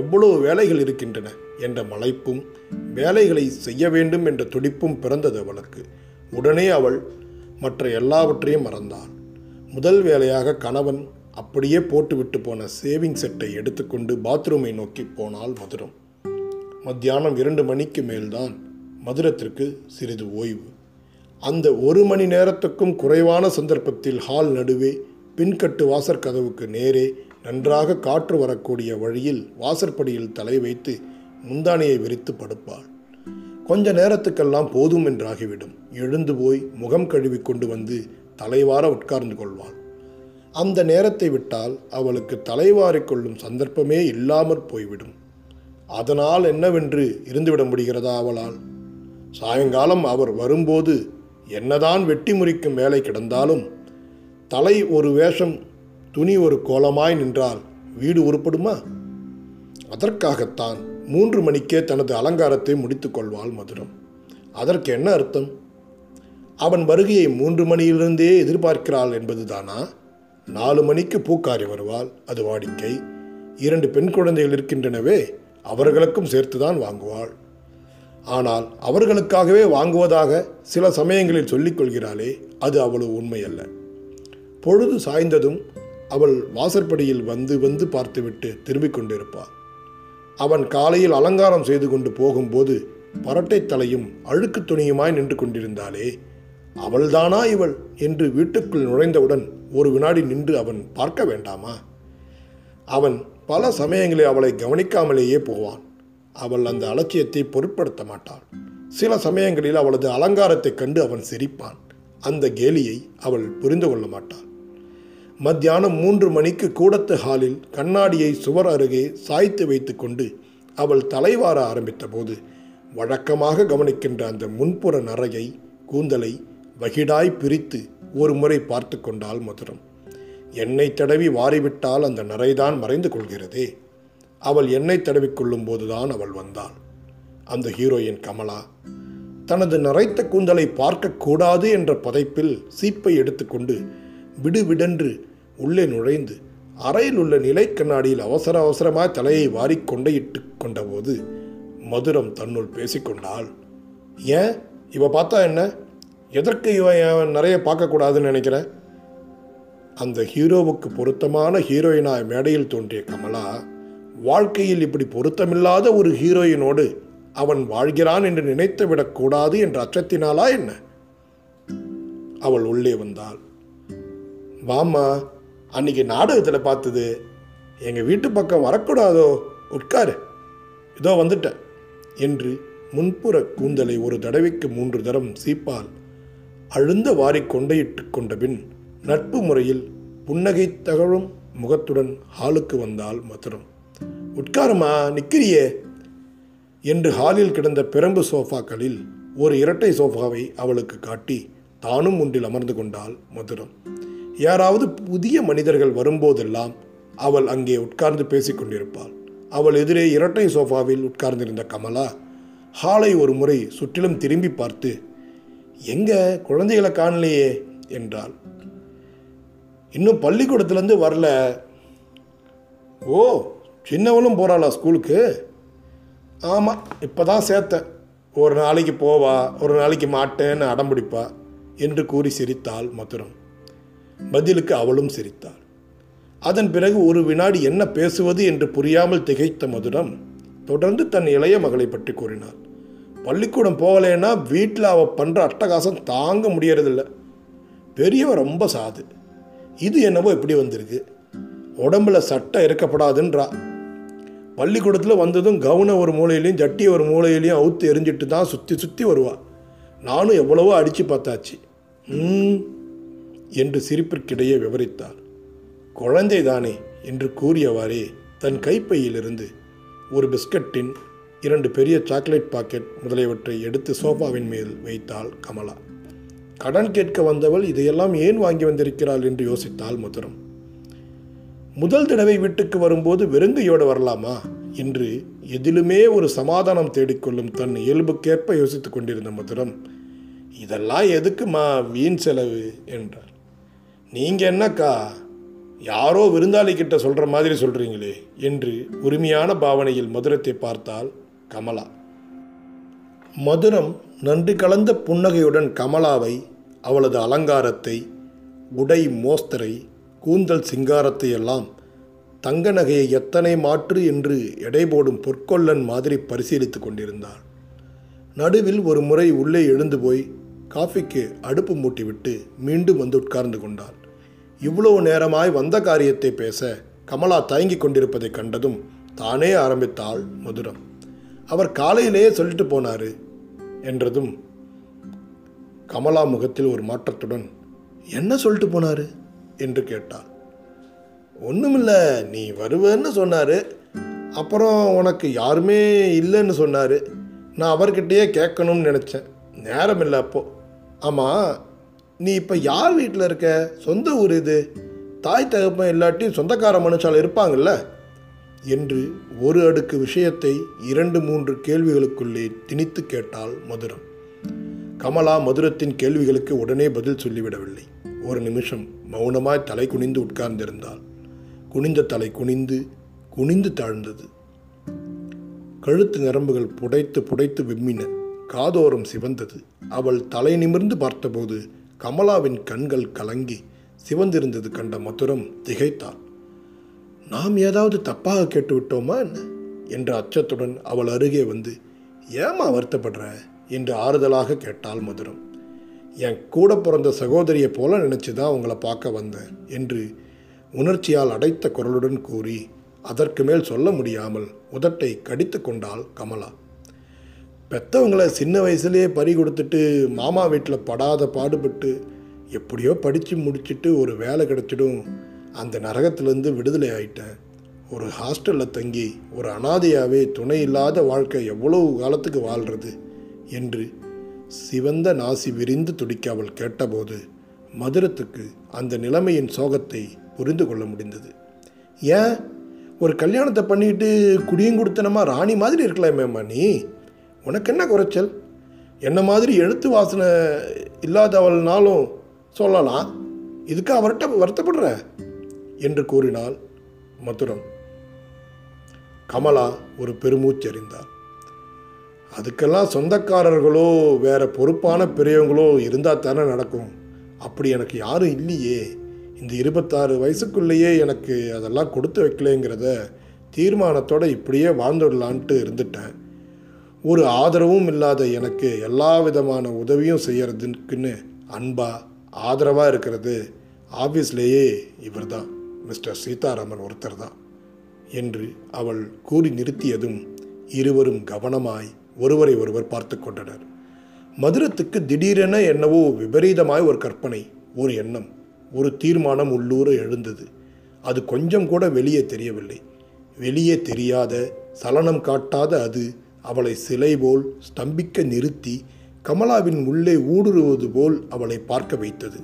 எவ்வளவு வேலைகள் இருக்கின்றன என்ற மலைப்பும் வேலைகளை செய்ய வேண்டும் என்ற துடிப்பும் பிறந்தது அவளுக்கு. உடனே அவள் மற்ற எல்லாவற்றையும் மறந்தாள். முதல் வேலையாக கணவன் அப்படியே போட்டுவிட்டு போன சேவிங் செட்டை எடுத்துக்கொண்டு பாத்ரூமை நோக்கி போனால் மதுரம். மத்தியானம் 2 மணிக்கு மேல்தான் மதுரத்திற்கு சிறிது ஓய்வு. அந்த 1 மணி நேரத்துக்கும் குறைவான சந்தர்ப்பத்தில் ஹால் நடுவே பின்கட்டு வாசற்கதவுக்கு நேரே நன்றாக காற்று வரக்கூடிய வழியில் வாசற்படியில் தலை வைத்து முந்தானையை விரித்து படுப்பாள். கொஞ்ச நேரத்துக்கெல்லாம் போதும் என்றாகிவிடும். எழுந்து போய் முகம் கழுவி கொண்டு வந்து தலைவார உட்கார்ந்து கொள்வாள். அந்த நேரத்தை விட்டால் அவளுக்கு தலைவாரிக்கொள்ளும் சந்தர்ப்பமே இல்லாமற் போய்விடும். அதனால் என்னவென்று இருந்துவிட முடிகிறதா அவளால்? சாயங்காலம் அவர் வரும்போது என்னதான் வெட்டி முறிக்கும் வேலை கிடந்தாலும் தலை ஒரு வேஷம், துணி ஒரு கோலமாய் நின்றால் வீடு உருப்படுமா? அதற்காகத்தான் 3 மணிக்கே தனது அலங்காரத்தை முடித்து கொள்வாள் மதுரம். அதற்கு என்ன அர்த்தம்? அவன் வருகையை 3 மணியிலிருந்தே எதிர்பார்க்கிறாள் என்பதுதானா? 4 மணிக்கு பூக்காரி வருவாள், அது வாடிக்கை. 2 பெண் குழந்தைகள் இருக்கின்றனவே, அவர்களுக்கும் சேர்த்துதான் வாங்குவாள். ஆனால் அவர்களுக்காகவே வாங்குவதாக சில சமயங்களில் சொல்லிக்கொள்கிறாளே, அது அவ்வளவு உண்மையல்ல. பொழுது சாய்ந்ததும் அவள் வாசற்படியில் வந்து வந்து பார்த்துவிட்டு திரும்பிக் கொண்டிருப்பாள். அவன் காலையில் அலங்காரம் செய்து கொண்டு போகும்போது பரட்டை தலையும் அழுக்கு துணியுமாய் நின்று கொண்டிருந்தாளே, அவள்தானா இவள் என்று வீட்டுக்குள் நுழைந்தவுடன் ஒரு வினாடி நின்று அவன் பார்க்க வேண்டாமா? அவன் பல சமயங்களில் அவளை கவனிக்காமலேயே போவான். அவள் அந்த அலட்சியத்தை பொருட்படுத்த மாட்டாள். சில சமயங்களில் அவளது அலங்காரத்தை கண்டு அவன் சிரிப்பான். அந்த கேலியை அவள் புரிந்து கொள்ள மாட்டாள். மத்தியானம் 3 மணிக்கு கூடத்து ஹாலில் கண்ணாடியை சுவர் அருகே சாய்த்து வைத்து கொண்டு அவள் தலைவார ஆரம்பித்த போது வழக்கமாக கவனிக்கின்ற அந்த முன்புற நரையை, கூந்தலை வகிடாய் பிரித்து ஒரு முறை பார்த்து கொண்டாள் மதுரம். எண்ணெய் தடவி வாரிவிட்டால் அந்த நரைதான் மறைந்து கொள்கிறதே. அவள் எண்ணெய் தடவி கொள்ளும் போதுதான் அவள் வந்தாள். அந்த ஹீரோயின் கமலா தனது நரைத்த கூந்தலை பார்க்கக்கூடாது என்ற பதைப்பில் சீப்பை எடுத்துக்கொண்டு விடுவிடென்று உள்ளே நுழைந்து அறையில் உள்ள நிலை கண்ணாடியில் அவசர அவசரமாய் தலையை வாரிக் கொண்டையிட்டு கொண்டபோது மதுரம் தன்னுள் பேசிக்கொண்டாள். ஏன் இவ பார்த்தா என்ன? எதற்கு இவன் நிறைய பார்க்கக்கூடாதுன்னு நினைக்கிறேன்? அந்த ஹீரோவுக்கு பொருத்தமான ஹீரோயினாய் மேடையில் தோன்றிய கமலா வாழ்க்கையில் இப்படி பொருத்தமில்லாத ஒரு ஹீரோயினோடு அவன் வாழ்கிறான் என்று நினைத்துவிடக் கூடாது என்ற அச்சத்தினாலா என்ன? அவள் உள்ளே வந்தாள். வாமா, அன்னைக்கு நாடகத்தில் பார்த்தது, எங்கள் வீட்டு பக்கம் வரக்கூடாதோ, உட்காரு, இதோ வந்துட்டேன் என்று முன்புற கூந்தலை ஒரு தடவைக்கு 3 தரம் சீப்பால் அழுந்த வாரி கொண்டையிட்டு கொண்ட பின் நட்பு முறையில் புன்னகை தகழும் முகத்துடன் ஹாலுக்கு வந்தால் மதுரம். உட்காருமா, நிற்கிறியே என்று ஹாலில் கிடந்த பிரம்பு சோஃபாக்களில் ஒரு இரட்டை சோஃபாவை அவளுக்கு காட்டி தானும் ஒன்றில் அமர்ந்து கொண்டாள் மதுரம். யாராவது புதிய மனிதர்கள் வரும்போதெல்லாம் அவள் அங்கே உட்கார்ந்து பேசிக்கொண்டிருப்பாள். அவள் எதிரே இரட்டை சோஃபாவில் உட்கார்ந்திருந்த கமலா ஹாலை ஒரு முறை சுற்றிலும் திரும்பி பார்த்து, எங்கே குழந்தைகளை காணலையே என்றாள். இன்னும் பள்ளிக்கூடத்துலேருந்து வரல. ஓ, சின்னவளும் போகிறாளா ஸ்கூலுக்கு? ஆமாம், இப்போ தான் சேர்த்தேன். ஒரு நாளைக்கு போவா, ஒரு நாளைக்கு மாட்டேன்னு அடம்பிடிப்பா என்று கூறி சிரித்தாள் மதுரம். பதிலுக்கு அவளும் சிரித்தாள். அதன் பிறகு ஒரு வினாடி என்ன பேசுவது என்று புரியாமல் திகைத்த மதுரம் தொடர்ந்து தன் இளைய மகளை பற்றி கூறினாள். பள்ளிக்கூடம் போகலைன்னா வீட்டில் அவள் பண்ணுற அட்டகாசம் தாங்க முடியறதில்ல. பெரியவன் ரொம்ப சாது, இது என்னவோ இப்படி வந்திருக்கு, உடம்புல சட்டை இருக்கப்படாதுன்றா. பள்ளிக்கூடத்தில் வந்ததும் கவுனை ஒரு மூலையிலையும் ஜட்டி ஒரு மூலையிலையும் அவுத்து எரிஞ்சிட்டு தான் சுற்றி சுற்றி வருவாள். நானும் எவ்வளவோ அடித்து பார்த்தாச்சு என்று சிரிப்பிற்கிடையே விவரித்தாள். குழந்தைதானே என்று கூறியவாறே தன் கைப்பையிலிருந்து ஒரு பிஸ்கட்டின் 2 பெரிய சாக்லேட் பாக்கெட் முதலியவற்றை எடுத்து சோஃபாவின் மேல் வைத்தாள் கமலா. கடன் கேட்க வந்தவள் இதையெல்லாம் ஏன் வாங்கி வந்திருக்கிறாள் என்று யோசித்தாள் மதுரம். முதல் தடவை வீட்டுக்கு வரும்போது வெறுங்கையோடு வரலாமா என்று எதிலுமே ஒரு சமாதானம் தேடிக்கொள்ளும் தன் இயல்புக்கேற்ப யோசித்து கொண்டிருந்த மதுரம், இதெல்லாம் எதுக்குமா வீண் செலவு என்றார். நீங்கள் என்னக்கா யாரோ விருந்தாளிக்கிட்ட சொல்கிற மாதிரி சொல்கிறீங்களே என்று உரிமையான பாவனையில் மதுரத்தை பார்த்தாள் கமலா. மதுரம் நன்றி கலந்த புன்னகையுடன் கமலாவை, அவளது அலங்காரத்தை, உடை மோஸ்தரை, கூந்தல் சிங்காரத்தை எல்லாம் தங்க நகையை எத்தனை மாற்று என்று எடை போடும் பொற்கொள்ளன் மாதிரி பரிசீலித்து கொண்டிருந்தாள். நடுவில் ஒரு முறை உள்ளே எழுந்து போய் காஃபிக்கு அடுப்பு மூட்டிவிட்டு மீண்டும் வந்து உட்கார்ந்து கொண்டாள். இவ்வளவு நேரமாய் வந்த காரியத்தை பேச கமலா தயங்கி கொண்டிருப்பதை கண்டதும் தானே ஆரம்பித்தாள் மதுரம். அவர் காலையிலேயே சொல்லிட்டு போனார் என்றதும் கமலா முகத்தில் ஒரு மாற்றத்துடன், என்ன சொல்லிட்டு போனார் என்று கேட்டாள். ஒன்றுமில்லை, நீ வருவேன்னு சொன்னார், அப்புறம் உனக்கு யாருமே இல்லைன்னு சொன்னார். நான் அவர்கிட்டயே கேட்கணும்னு நினச்சேன், நேரம் இல்லை அப்போது. ஆமாம், நீ இப்போ யார் வீட்டில் இருக்க? சொந்த ஊர் இது, தாய் தகப்பன் இல்லாட்டி சொந்தக்கார மனுஷால் இருப்பாங்கள்ல என்று ஒரு அடுக்கு விஷயத்தை 2-3 கேள்விகளுக்குள்ளே திணித்து கேட்டாள் மதுரம். கமலா மதுரத்தின் கேள்விகளுக்கு உடனே பதில் சொல்லிவிடவில்லை. ஒரு நிமிஷம் மௌனமாய் தலை குனிந்து உட்கார்ந்திருந்தாள். குனிந்த தலை குனிந்து குனிந்து தாழ்ந்தது. கழுத்து நரம்புகள் புடைத்து புடைத்து விம்மின. காதோரம் சிவந்தது. அவள் தலை நிமிர்ந்து பார்த்தபோது கமலாவின் கண்கள் கலங்கி சிவந்திருந்தது கண்ட மதுரம் திகைத்தாள். நாம் ஏதாவது தப்பாக கேட்டுவிட்டோமா என்ன என்ற அச்சத்துடன் அவள் அருகே வந்து, ஏமா வருத்தப்படுற என்று ஆறுதலாக கேட்டாள் மதுரம். என் கூட பிறந்த சகோதரியை போல நினச்சிதான் உங்களை பார்க்க வந்தேன் என்று உணர்ச்சியால் அடைத்த குரலுடன் கூறி அதற்கு மேல் சொல்ல முடியாமல் உதட்டை கடித்து கொண்டாள் கமலா. பெற்றவங்களை சின்ன வயசுலேயே பறி கொடுத்துட்டு மாமா வீட்டில் படாத பாடுபட்டு எப்படியோ படித்து முடிச்சுட்டு ஒரு வேலை கிடச்சிடும், அந்த நரகத்திலேருந்து விடுதலை ஆகிட்டேன். ஒரு ஹாஸ்டலில் தங்கி ஒரு அனாதையாகவே துணை இல்லாத வாழ்க்கை எவ்வளவு காலத்துக்கு வாழ்கிறது என்று சிவந்த நாசி விரிந்து துடிக்க அவள் கேட்டபோது மதுரத்துக்கு அந்த நிலைமையின் சோகத்தை புரிந்து கொள்ள முடிந்தது. ஏன் ஒரு கல்யாணத்தை பண்ணிக்கிட்டு குடியும் கொடுத்தனமா ராணி மாதிரி இருக்கலாமேம்மா, நீ உனக்கு என்ன குறைச்சல்? என்ன மாதிரி எழுத்து வாசனை இல்லாதவள்னாலும் சொல்லலாம், இதுக்கு அவர்கிட்ட வருத்தப்படுற என்று கூறினாள் மதுரம். கமலா ஒரு பெருமூச்சறிந்தாள். அதுக்கெல்லாம் சொந்தக்காரர்களோ வேற பொறுப்பான பெரியவங்களோ இருந்தால் தானே நடக்கும். அப்படி எனக்கு யாரும் இல்லையே. இந்த 26 வயசுக்குள்ளேயே எனக்கு அதெல்லாம் கொடுத்து வைக்கலைங்கிறத தீர்மானத்தோடு இப்படியே வாழ்ந்துடலான்ட்டு இருந்துட்டேன். ஒரு ஆதரவும் இல்லாத எனக்கு எல்லா விதமான உதவியும் செய்கிறதுக்குன்னு அன்பாக ஆதரவாக இருக்கிறது ஆஃபீஸ்லேயே இவர் தான், மிஸ்டர் சீதாராமன் ஒருத்தர் தான் என்று அவள் கூறி நிறுத்தியதும் இருவரும் கவனமாய் ஒருவரை ஒருவர் பார்த்து கொண்டனர். மதுரத்துக்கு திடீரென என்னவோ விபரீதமாய் ஒரு கற்பனை, ஒரு எண்ணம், ஒரு தீர்மானம் உள்ளூர எழுந்தது. அது கொஞ்சம் கூட வெளியே தெரியவில்லை. வெளியே தெரியாத, சலனம் காட்டாத அது அவளை சிலை போல் ஸ்தம்பிக்க நிறுத்தி கமலாவின் உள்ளே ஊடுருவது போல் அவளை பார்க்க வைத்தது.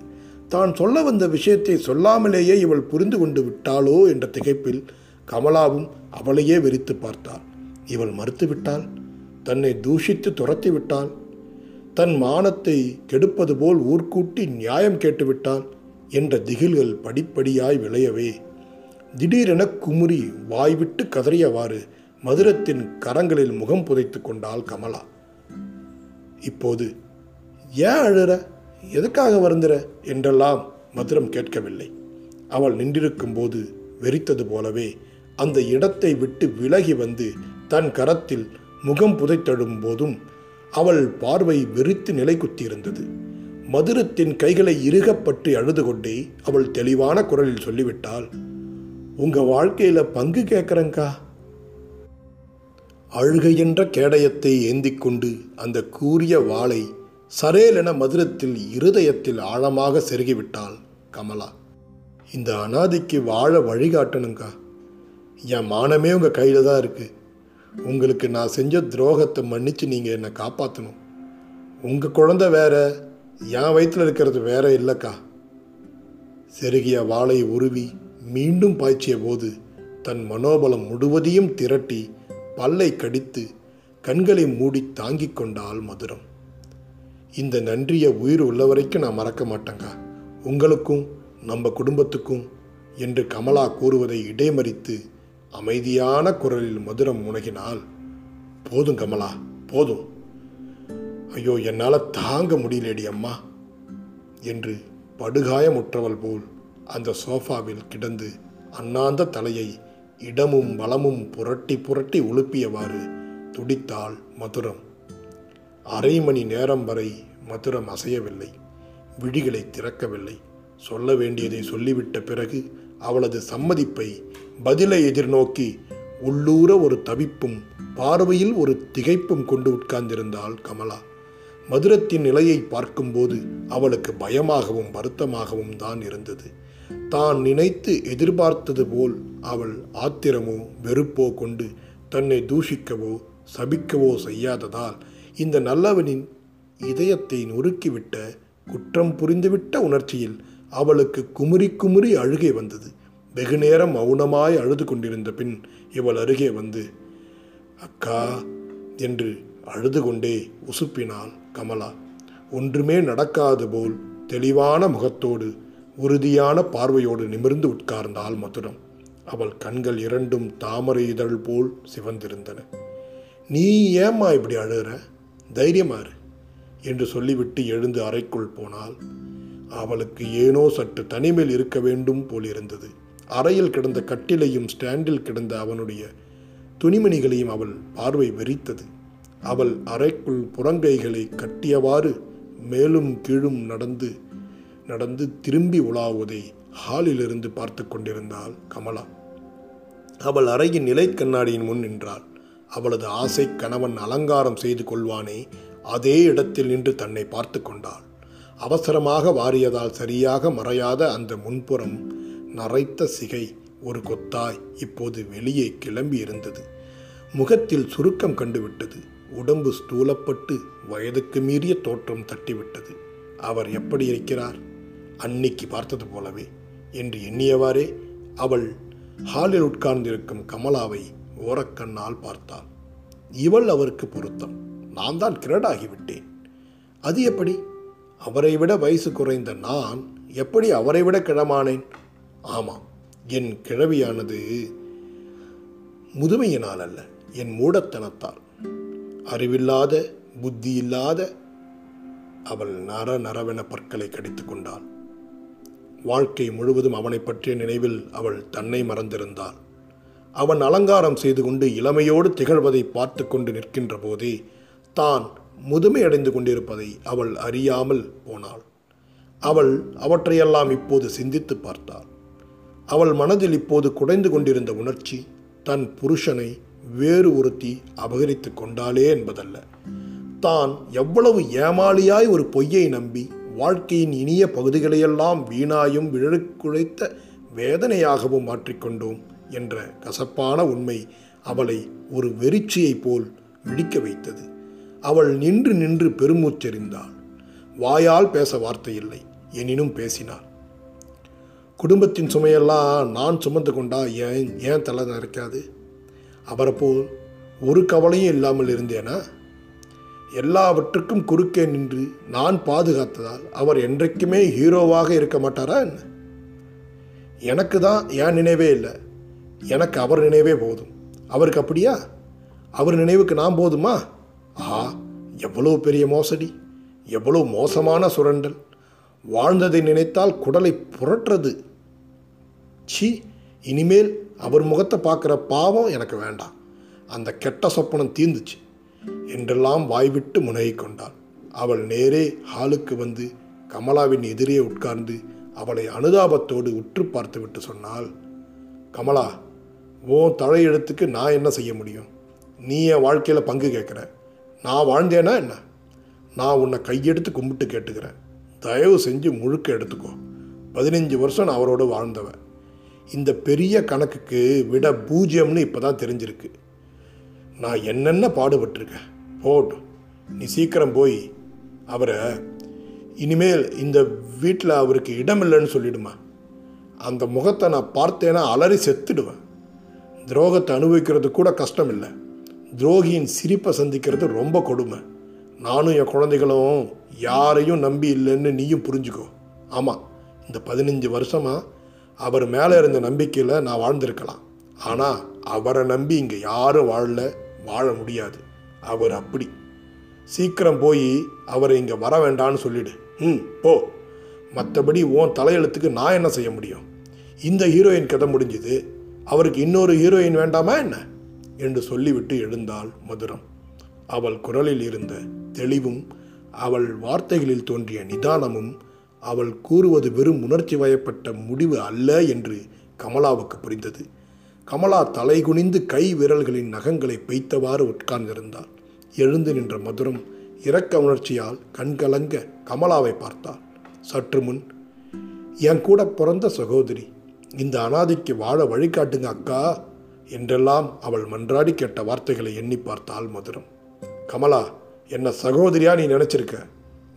தான் சொல்ல வந்த விஷயத்தை சொல்லாமலேயே இவள் புரிந்து கொண்டு விட்டாளோ என்ற திகைப்பில் கமலாவும் அவளையே வெறித்து பார்த்தாள். இவள் மறுத்துவிட்டாள், தன்னை தூஷித்து துரத்தி விட்டாள், தன் மானத்தை கெடுப்பது போல் ஊர்கூட்டி நியாயம் கேட்டுவிட்டாள் என்ற திகில்கள் படிப்படியாய் விளையவே திடீரென குமுறி வாய்விட்டு கதறியவாறு மதுரத்தின் கரங்களில் முகம் புதைத்து கொண்டாள் கமலா. இப்போது ஏன் அழுற, எதுக்காக வருந்துற என்றெல்லாம் மதுரம் கேட்கவில்லை. அவள் நின்றிருக்கும் போது வெறித்தது போலவே அந்த இடத்தை விட்டு விலகி வந்து தன் கரத்தில் முகம் புதைத்தழும் போதும் அவள் பார்வை வெறித்து நிலை குத்தியிருந்தது. மதுரத்தின் கைகளை இறுகப்பற்றி அழுது கொண்டே அவள் தெளிவான குரலில் சொல்லிவிட்டாள், உங்கள் வாழ்க்கையில் பங்கு கேட்குறங்கா. அழுகையென்ற கேடயத்தை ஏந்தி கொண்டு அந்த கூரிய வாளை சரேலென மதுரத்தில் இருதயத்தில் ஆழமாக செருகிவிட்டாள் கமலா. இந்த அனாதிக்கு வாழ வழிகாட்டணுங்கா. என் மானமே உங்கள் கையில் தான் இருக்குது. உங்களுக்கு நான் செஞ்ச துரோகத்தை மன்னித்து நீங்கள் என்னை காப்பாற்றணும். உங்கள் குழந்தை வேற, என் வயிற்றில் இருக்கிறது வேற இல்லைக்கா. செருகிய வாளை உருவி மீண்டும் பாய்ச்சிய போது தன் மனோபலம் முழுவதையும் திரட்டி பல்லை கடித்து கண்களை மூடி தாங்கி கொண்டாள் மதுரம். இந்த நன்றியை உயிர் உள்ள வரைக்கும் நான் மறக்க மாட்டேங்கா, உங்களுக்கும் நம்ம குடும்பத்துக்கும் என்று கமலா கூறுவதை இடைமறித்து அமைதியான குரலில் மதுரம் முனகினால், போதும் கமலா போதும், ஐயோ என்னால் தாங்க முடியலடி அம்மா என்று படுகாயமுற்றவள் போல் அந்த சோஃபாவில் கிடந்து அண்ணாந்த தலையை இடமும் வலமும் புரட்டி புரட்டி உழுப்பியவாறு துடித்தாள் மதுரம். அரை மணி நேரம் வரை மதுரம் அசையவில்லை, விழிகளை திறக்கவில்லை. சொல்ல வேண்டியதை சொல்லிவிட்ட பிறகு அவளது சம்மதிப்பை, பதிலை எதிர்நோக்கி உள்ளூர ஒரு தவிப்பும் பார்வையில் ஒரு திகைப்பும் கொண்டு உட்கார்ந்திருந்தாள் கமலா. மதுரத்தின் நிலையை பார்க்கும்போது அவளுக்கு பயமாகவும் வருத்தமாகவும் தான் இருந்தது. தான் நினைத்து எதிர்பார்த்தது போல் அவள் ஆத்திரமோ வெறுப்போ கொண்டு தன்னை தூஷிக்கவோ சபிக்கவோ செய்யாததால் இந்த நல்லவனின் இதயத்தை நொறுக்கிவிட்ட, குற்றம் புரிந்துவிட்ட உணர்ச்சியில் அவளுக்கு குமுறி குமுறி அழுகை வந்தது. வெகுநேரம் மௌனமாய் அழுது கொண்டிருந்த பின் இவள் அருகே வந்து அக்கா என்று அழுது கொண்டே உசுப்பினாள் கமலா. ஒன்றுமே நடக்காது போல் தெளிவான முகத்தோடு உறுதியான பார்வையோடு நிமிர்ந்து உட்கார்ந்தாள் மதுரம். அவள் கண்கள் இரண்டும் தாமரை இதழ் போல் சிவந்திருந்தன. நீ ஏம்மா இப்படி அழுகிற, தைரியமாறு என்று சொல்லிவிட்டு எழுந்து அறைக்குள் போனாள். அவளுக்கு ஏனோ சற்று தனிமையில் இருக்க வேண்டும் போலிருந்தது. அறையில் கிடந்த கட்டிலையும் ஸ்டாண்டில் கிடந்த அவனுடைய துணிமணிகளையும் அவள் பார்வை வெறித்தது. அவள் அறைக்குள் புறங்கைகளை கட்டியவாறு மேலும் கீழும் நடந்து நடந்து திரும்பி உலாவுவதை ஹாலிலிருந்து பார்த்து கொண்டிருந்தாள் கமலா. அவள் அறையின் நிலை கண்ணாடியின் முன் நின்றாள். அவளது ஆசை கணவன் அலங்காரம் செய்து கொள்வானே அதே இடத்தில் நின்று தன்னை பார்த்து கொண்டாள். அவசரமாக வாரியதால் சரியாக மறையாத அந்த முன்புறம் நரைத்த சிகை ஒரு கொத்தாய் இப்போது வெளியே கிளம்பி இருந்தது. முகத்தில் சுருக்கம் கண்டுவிட்டது. உடம்பு ஸ்தூலப்பட்டு வயதுக்கு மீறிய தோற்றம் தட்டிவிட்டது. அவர் எப்படி இருக்கிறார் அன்னைக்கு பார்த்தது போலவே என்று எண்ணியவாறே அவள் ஹாலில் உட்கார்ந்திருக்கும் கமலாவை ஓரக்கண்ணால் பார்த்தாள். இவள் அவருக்கு பொருத்தம். நான் தான் கிரடாகிவிட்டேன். அது எப்படி? அவரை விட வயசு குறைந்த நான் எப்படி அவரை விட கிழமானேன்? ஆமாம், என் கிழவியானது முதுமையினால் அல்ல, என் மூடத்தனத்தால். அறிவில்லாத, புத்தி இல்லாத. அவள் நர நரவென பற்களை கடித்து கொண்டாள். வாழ்க்கை முழுவதும் அவனை பற்றிய நினைவில் அவள் தன்னை மறந்திருந்தாள். அவன் அலங்காரம் செய்து கொண்டு இளமையோடு திகழ்வதை பார்த்து கொண்டு நிற்கின்ற போதே தான் முதுமையடைந்து கொண்டிருப்பதை அவள் அறியாமல் போனாள். அவள் அவற்றையெல்லாம் இப்போது சிந்தித்து பார்த்தாள். அவள் மனதில் இப்போது குடைந்து கொண்டிருந்த உணர்ச்சி தன் புருஷனை வேறு ஒருத்தி அபகரித்து கொண்டாளே என்பதல்ல. தான் எவ்வளவு ஏமாளியாய் ஒரு பொய்யை நம்பி வாழ்க்கையின் இனிய பகுதிகளையெல்லாம் வீணாயும் விழக்குழைத்த வேதனையாகவும் மாற்றிக்கொண்டோம் என்ற கசப்பான உண்மை அவளை ஒரு வெறிச்சியைப் போல் விழிக்க வைத்தது. அவள் நின்று நின்று பெருமூச்செறிந்தாள். வாயால் பேச வார்த்தையில்லை, எனினும் பேசினாள். குடும்பத்தின் சுமையெல்லாம் நான் சுமந்து கொண்டா ஏன் தலை நினைக்காது? அவரை போல் ஒரு கவலையும் இல்லாமல் இருந்தேனா? எல்லாவற்றுக்கும் குறுக்கே நின்று நான் பாதுகாத்ததால் அவர் என்றைக்குமே ஹீரோவாக இருக்க மாட்டாரா என்ன? எனக்கு தான் என் நினைவே இல்லை, எனக்கு அவர் நினைவே போதும். அவருக்கு அப்படியா? அவர் நினைவுக்கு நான் போதுமா? ஆஹா, எவ்வளோ பெரிய மோசடி, எவ்வளோ மோசமான சுரண்டல்! வாழ்ந்ததை நினைத்தால் குடலை புரட்டுறது. சி, இனிமேல் அவர் முகத்தை பார்க்குற பாவம் எனக்கு வேண்டாம். அந்த கெட்ட சொப்பனம் தீர்ந்துச்சு என்றெல்லாம் வாய்விட்டு முனகிக் கொண்டாள். அவள் நேரே ஹாலுக்கு வந்து கமலாவின் எதிரே உட்கார்ந்து அவளை அனுதாபத்தோடு உற்று பார்த்து விட்டு சொன்னாள், கமலா, உன் தலையெழுத்துக்கு நான் என்ன செய்ய முடியும்? நீ என் வாழ்க்கையில் பங்கு கேட்குற. நான் வாழ்ந்தேனா என்ன? நான் உன்னை கையெடுத்து கும்பிட்டு கேட்டுக்கிறேன், தயவு செஞ்சு முழுக்க எடுத்துக்கோ. 15 வருஷம் நான் அவரோடு வாழ்ந்தவன். இந்த பெரிய கணக்குக்கு விட பூஜ்ஜியம்னு இப்போ தான் தெரிஞ்சிருக்கு. நான் என்னென்ன பாடுபட்டிருக்கேன். போட்டும், நீ சீக்கிரம் போய் அவரை இனிமேல் இந்த வீட்டில் அவருக்கு இடமில்லைன்னு சொல்லிவிடுமா? அந்த முகத்தை நான் பார்த்தேன்னா அலறி செத்துடுவேன். துரோகத்தை அனுபவிக்கிறது கூட கஷ்டம் இல்லை, துரோகியின் சிரிப்பை சந்திக்கிறது ரொம்ப கொடுமை. நானும் என் குழந்தைகளும் யாரையும் நம்பி இல்லைன்னு நீயும் புரிஞ்சுக்கோ. ஆமாம், இந்த 15 வருஷமாக அவர் மேலே இருந்த நம்பிக்கையில் நான் வாழ்ந்திருக்கலாம். ஆனால் அவரை நம்பி இங்கே யாரும் வாழ முடியாது. அவர் அப்படி. சீக்கிரம் போய் அவரை இங்கே வர வேண்டான்னு சொல்லிவிடு. போ. மற்றபடி உன் தலையெழுத்துக்கு நான் என்ன செய்ய முடியும்? இந்த ஹீரோயின் கதை முடிஞ்சுது. அவருக்கு இன்னொரு ஹீரோயின் வேண்டாமா என்ன? என்று சொல்லிவிட்டு எழுந்தாள் மதுரம். அவள் குரலில் இருந்த தெளிவும் அவள் வார்த்தைகளில் தோன்றிய நிதானமும் அவள் கூறுவது வெறும் உணர்ச்சி வயப்பட்ட முடிவு அல்ல என்று கமலாவுக்கு புரிந்தது. கமலா தலைகுனிந்து கை விரல்களின் நகங்களை பெய்த்தவாறு உட்கார்ந்திருந்தாள். எழுந்து நின்ற மதுரம் இரக்க உணர்ச்சியால் கண்கலங்க கமலாவை பார்த்தாள். சற்று முன், என் கூட பிறந்த சகோதரி, இந்த அனாதைக்கு வாழ வழிகாட்டுங்க அக்கா என்றெல்லாம் அவள் மன்றாடி கேட்ட வார்த்தைகளை எண்ணி பார்த்தாள் மதுரம். கமலா, என்னை சகோதரியாக நீ நினச்சிருக்க,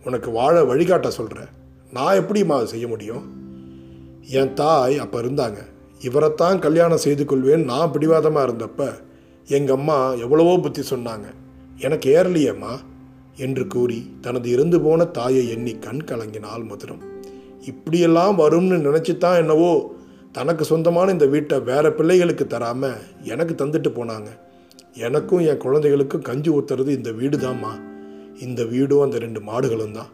உனக்கு வாழ வழிகாட்ட சொல்கிற, நான் எப்படிமா செய்ய முடியும்? என் தாய் அப்போ இருந்தாங்க. இவரைத்தான் கல்யாணம் செய்து கொள்வேன் நான் பிடிவாதமாக இருந்தப்ப எங்கள் அம்மா எவ்வளவோ புத்தி சொன்னாங்க, எனக்கு ஏறலையேம்மா என்று கூறி தனது இருந்து போன தாயை எண்ணி கண் கலங்கினாள் மதுரம். இப்படியெல்லாம் வரும்னு நினச்சித்தான் என்னவோ தனக்கு சொந்தமான இந்த வீட்டை வேறு பிள்ளைகளுக்கு தராமல் எனக்கு தந்துட்டு போனாங்க. எனக்கும் என் குழந்தைகளுக்கும் கஞ்சி ஊற்றுறது இந்த வீடு தான்மா. இந்த வீடும் அந்த 2 மாடுகளும் தான்.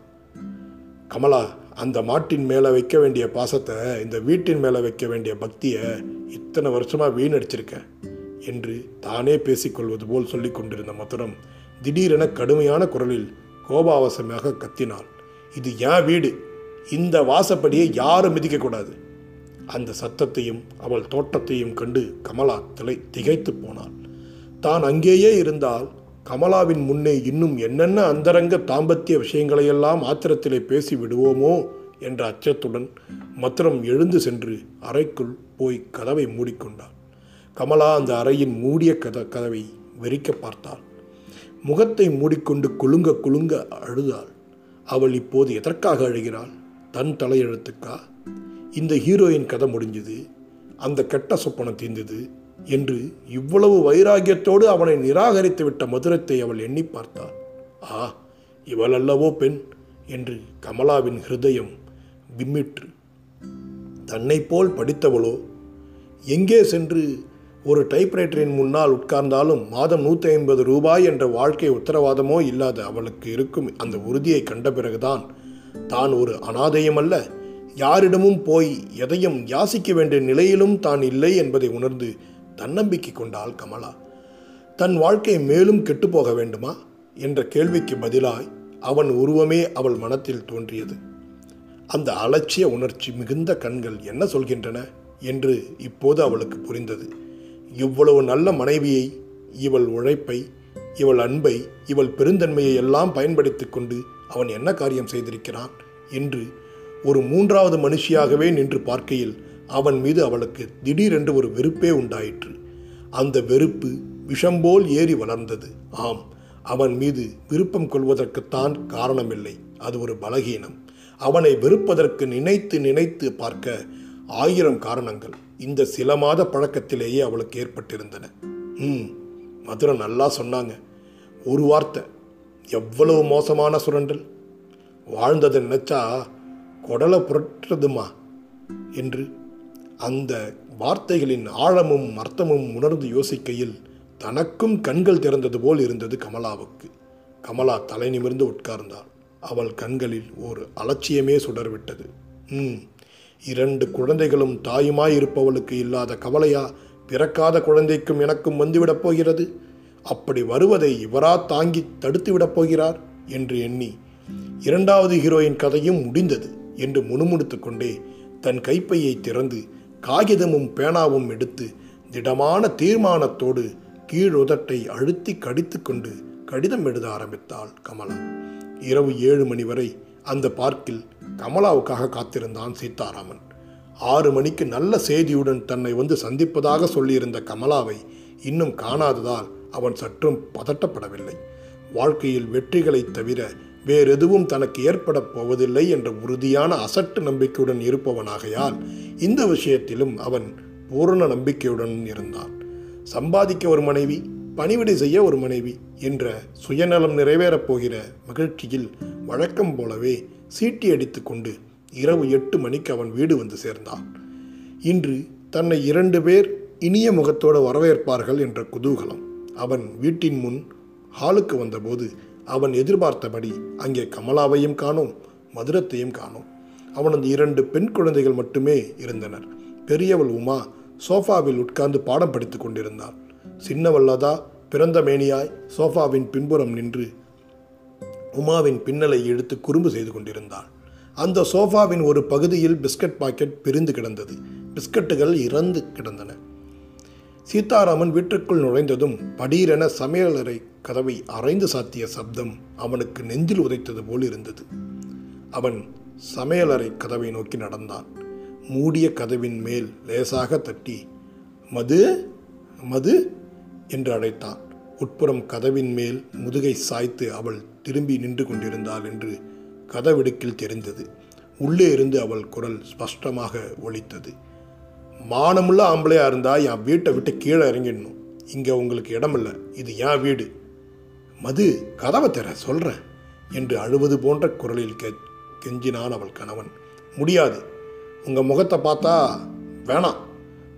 கமலா, அந்த மாட்டின் மேலே வைக்க வேண்டிய பாசத்தை, இந்த வீட்டின் மேலே வைக்க வேண்டிய பக்தியை இத்தனை வருஷமாக வீணடிச்சிருக்கேன் என்று தானே பேசிக்கொள்வது போல் சொல்லி கொண்டிருந்த மதுரம் திடீரென கடுமையான குரலில் கோபாவசமாக கத்தினாள். இது என் வீடு, இந்த வாசப்படியை யாரும் மிதிக்கக்கூடாது. அந்த சத்தத்தையும் அவள் தோட்டத்தையும் கண்டு கமலா திகைத்து போனாள். தான் அங்கேயே இருந்தால் கமலாவின் முன்னே இன்னும் என்னென்ன அந்தரங்க தாம்பத்திய விஷயங்களையெல்லாம் ஆத்திரத்திலே பேசி விடுவோமோ என்ற அச்சத்துடன் மதுரம் எழுந்து சென்று அறைக்குள் போய் கதவை மூடிக்கொண்டாள். கமலா அந்த அறையின் மூடிய கதவை வெறிக்க பார்த்தாள். முகத்தை மூடிக்கொண்டு குலுங்க குலுங்க அழுதாள். அவள் இப்போது எதற்காக அழுகிறாள்? தன் தலையெழுத்துக்கா? இந்த ஹீரோயின் கதை முடிஞ்சது, அந்த கெட்ட சொப்பனம் தீர்ந்தது என்று இவ்வளவு வைராகியத்தோடு அவனை நிராகரித்து விட்ட மதுரத்தை அவள் எண்ணி பார்த்தாள். ஆ, இவள் அல்லவோ பெண் என்று கமலாவின் ஹிருதயம் விம்மிற்று. தன்னை போல் படித்தவளோ எங்கே சென்று ஒரு டைப்ரைட்டரின் முன்னால் உட்கார்ந்தாலும் மாதம் 150 ரூபாய் என்ற வாழ்க்கை உத்தரவாதமோ இல்லாத அவளுக்கு இருக்கும் அந்த உறுதியை கண்ட பிறகுதான் தான் ஒரு அனாதையமல்ல, யாரிடமும் போய் எதையும் யாசிக்க வேண்டிய நிலையிலும் தான் இல்லை என்பதை உணர்ந்து தன்னம்பிக்கை கொண்டாள் கமலா. தன் வாழ்க்கை மேலும் கெட்டுப்போக வேண்டுமா என்ற கேள்விக்கு பதிலாய் அவன் உருவமே அவள் மனத்தில் தோன்றியது. அந்த அலட்சிய உணர்ச்சி மிகுந்த கண்கள் என்ன சொல்கின்றன என்று இப்போது அவளுக்கு புரிந்தது. இவ்வளவு நல்ல மனைவியை, இவள் உழைப்பை, இவள் அன்பை, இவள் பெருந்தன்மையை எல்லாம் பயன்படுத்தி கொண்டு அவன் என்ன காரியம் செய்திருக்கிறான் என்று ஒரு மூன்றாவது மனுஷியாகவே நின்று பார்க்கையில் அவன் மீது அவளுக்கு திடீரென்று ஒரு வெறுப்பே உண்டாயிற்று. அந்த வெறுப்பு விஷம்போல் ஏறி வளர்ந்தது. ஆம், அவன் மீது விருப்பம் கொள்வதற்குத்தான் காரணமில்லை, அது ஒரு பலகீனம். அவனை வெறுப்பதற்கு நினைத்து நினைத்து பார்க்க 1000 காரணங்கள் இந்த சில மாத பழக்கத்திலேயே அவளுக்கு ஏற்பட்டிருந்தன. மதுரை நல்லா சொன்னாங்க, ஒரு வார்த்தை, எவ்வளவு மோசமான சுரண்டல், வாழ்ந்ததை நினச்சா கொடலை புரட்டுறதுமா என்று அந்த வார்த்தைகளின் ஆழமும் அர்த்தமும் உணர்ந்து யோசிக்கையில் தனக்கும் கண்கள் திறந்தது போல் இருந்தது கமலாவுக்கு. கமலா தலை நிமிர்ந்து உட்கார்ந்தாள். அவள் கண்களில் ஒரு அலட்சியமே சுடர்விட்டது. 2 குழந்தைகளும் தாயுமாயிருப்பவளுக்கு இல்லாத கவலையா பிறக்காத குழந்தைக்கும் எனக்கும் வந்துவிடப் போகிறது, அப்படி வருவதை இவரா தாங்கி தடுத்து விடப் போகிறார் என்று எண்ணி 2வது ஹீரோயின் கதையும் முடிந்தது என்று முணுமுணுத்து கொண்டே தன் கைப்பையை திறந்து காகிதமும் பேனாவும் எடுத்து திடமான தீர்மானத்தோடு கீழுதட்டை அழுத்தி கடித்து கொண்டு கடிதம் எழுத ஆரம்பித்தாள் கமலா. இரவு 7 மணி வரை அந்த பார்க்கில் கமலாவுக்காக காத்திருந்தான் சீதாராமன். 6 மணிக்கு நல்ல செய்தியுடன் தன்னை வந்து சந்திப்பதாக சொல்லியிருந்த கமலாவை இன்னும் காணாததால் அவன் சற்றும் பதட்டப்படவில்லை. வாழ்க்கையில் வெற்றிகளை தவிர வேறெதுவும் தனக்கு ஏற்படப் போவதில்லை என்ற உறுதியான அசட்டு நம்பிக்கையுடன் இருப்பவனாகையால் இந்த விஷயத்திலும் அவன் பூரண நம்பிக்கையுடன் இருந்தான். சம்பாதிக்க ஒரு மனைவி, பணிவிடை செய்ய ஒரு மனைவி என்ற சுயநலம் நிறைவேறப் போகிற மகிழ்ச்சியில் வழக்கம் போலவே சீட்டி அடித்து கொண்டு இரவு 8 மணிக்கு அவன் வீடு வந்து சேர்ந்தான். இன்று தன்னை 2 பேர் இனிய முகத்தோடு வரவேற்பார்கள் என்ற குதூகலம். அவன் வீட்டின் முன் ஹாலுக்கு வந்தபோது அவன் எதிர்பார்த்தபடி அங்கே கமலாவையும் காணோம், மதுரத்தையும் காணோம். அவனது 2 பெண் குழந்தைகள் மட்டுமே இருந்தனர். பெரியவள் உமா சோஃபாவில் உட்கார்ந்து பாடம் படித்து கொண்டிருந்தாள். சின்னவல்லதா பிறந்த மேனியாய் சோஃபாவின் பின்புறம் நின்று உமாவின் பின்னலை இழுத்து குறும்பு செய்து கொண்டிருந்தாள். அந்த சோஃபாவின் ஒரு பகுதியில் பிஸ்கட் பாக்கெட் பிரிந்து கிடந்தது. பிஸ்கட்டுகள் இறந்து கிடந்தன. சீதாராமன் வீட்டுக்குள் நுழைந்ததும் படீரென சமையலறை கதவை அரைந்து சாத்திய சப்தம் அவனுக்கு நெஞ்சில் உதைத்தது போல் இருந்தது. அவன் சமையலறை கதவை நோக்கி நடந்தான். மூடிய கதவின் மேல் லேசாக தட்டி மது மது என்று அழைத்தான். உட்புறம் கதவின் மேல் முதுகை சாய்த்து அவள் திரும்பி நின்று கொண்டிருந்தாள் என்று கதவிடுக்கில் தெரிந்தது. உள்ளே இருந்து அவள் குரல் ஸ்பஷ்டமாக ஒலித்தது. மானமுள்ள ஆம்பளையாக இருந்தால் என் வீட்டை விட்டு கீழே இறங்கிடணும், இங்கே உங்களுக்கு இடமில்லை, இது என் வீடு. மது, கதவை தர சொல்கிறேன் என்று அழுவது போன்ற குரலில் கெஞ்சினான் அவள் கணவன். முடியாது, உங்கள் முகத்தை பார்த்தா வேணாம்,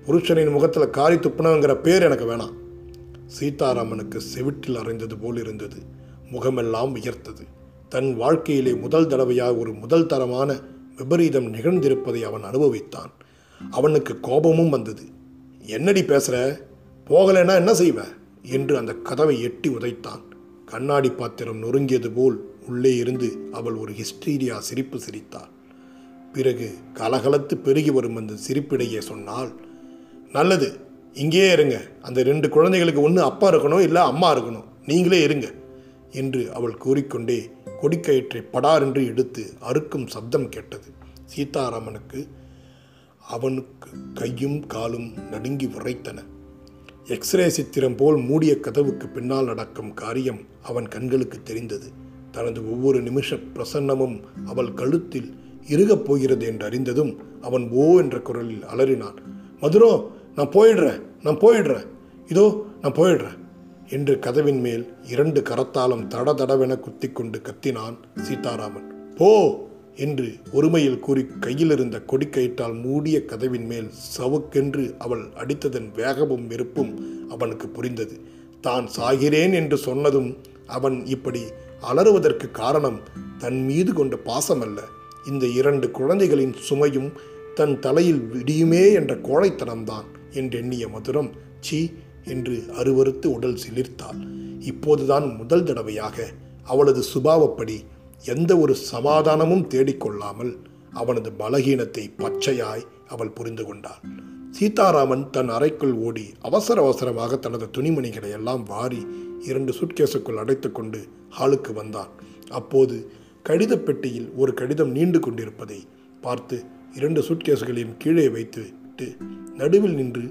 புருஷனின் முகத்தில் காரி துப்புனங்கிற பேர் எனக்கு வேணாம். சீதாராமனுக்கு செவிட்டில் அறைந்தது போல் இருந்தது. முகமெல்லாம் உயர்த்தது. தன் வாழ்க்கையிலே முதல் தடவையாக ஒரு முதல் தரமான விபரீதம் நிகழ்ந்திருப்பதை அவன் அனுபவித்தான். அவனுக்கு கோபமும் வந்தது. என்னடி பேசுகிற, போகலைன்னா என்ன செய்வ என்று அந்த கதவை எட்டி உதைத்தான். கண்ணாடி பாத்திரம் நொறுங்கியது போல் உள்ளே இருந்து அவள் ஒரு ஹிஸ்டீரியா சிரிப்பு சிரித்தாள். பிறகு கலகலத்து பெருகி வரும் அந்த சிரிப்பிடையே சொன்னால், நல்லது, இங்கேயே இருங்க, அந்த 2 குழந்தைகளுக்கு ஒன்று அப்பா இருக்கணும், இல்லை அம்மா இருக்கணும், நீங்களே இருங்க என்று அவள் கூறிக்கொண்டே கொடிக்கயிற்றை படாரென்று எடுத்து அறுக்கும் சப்தம் கேட்டது. சீதாராமனுக்கு அவனுக்கு கையும் காலும் நடுங்கி உரைத்தன. எக்ஸ்ரே சித்திரம் போல் மூடிய கதவுக்கு பின்னால் நடக்கும் காரியம் அவன் கண்களுக்கு தெரிந்தது. தனது ஒவ்வொரு நிமிஷ பிரசன்னமும் அவள் கழுத்தில் இறுகப் போகிறது என்று அறிந்ததும் அவன் ஓ என்ற குரலில் அலறினான். மதுரோ, நான் போயிடுறேன், இதோ நான் போயிடுறேன் என்று கதவின் மேல் 2 கரத்தாலும் தடதடவென குத்தி கொண்டு கத்தினான் சீதாராமன். போ என்று ஒருமையில் கூறி கையிலிருந்த கொடிக்கயிற்றால் மூடிய கதவின் மேல் சவுக்கென்று அவள் அடித்ததன் வேகமும் வெறுப்பும் அவனுக்கு புரிந்தது. தான் சாகிறேன் என்று சொன்னதும் அவன் இப்படி அலறுவதற்கு காரணம் தன் மீது கொண்ட பாசமல்ல, இந்த 2 குழந்தைகளின் சுமையும் தன் தலையில் விடியுமே என்ற கோழைத்தனம்தான் என்றெண்ணிய மதுரம் சீ என்று அருவறுத்து உடல் சிலிர்த்தாள். இப்போதுதான் முதல் தடவையாக அவளது சுபாவப்படி எந்த ஒரு சமாதானமும் தேடிக்கொள்ளாமல் அவனது பலகீனத்தை பச்சையாய் அவள் புரிந்து கொண்டாள். சீதாராமன் தன் அறைக்குள் ஓடி அவசர அவசரமாக தனது துணிமணிகளை எல்லாம் வாரி 2 சுட்கேஸுக்குள் அடைத்து கொண்டு ஹாலுக்கு வந்தான். அப்போது கடித பெட்டியில் ஒரு கடிதம் நீண்டு கொண்டிருப்பதை பார்த்து 2 சுட்கேஸுகளையும் கீழே வைத்து விட்டு நடுவில் நின்று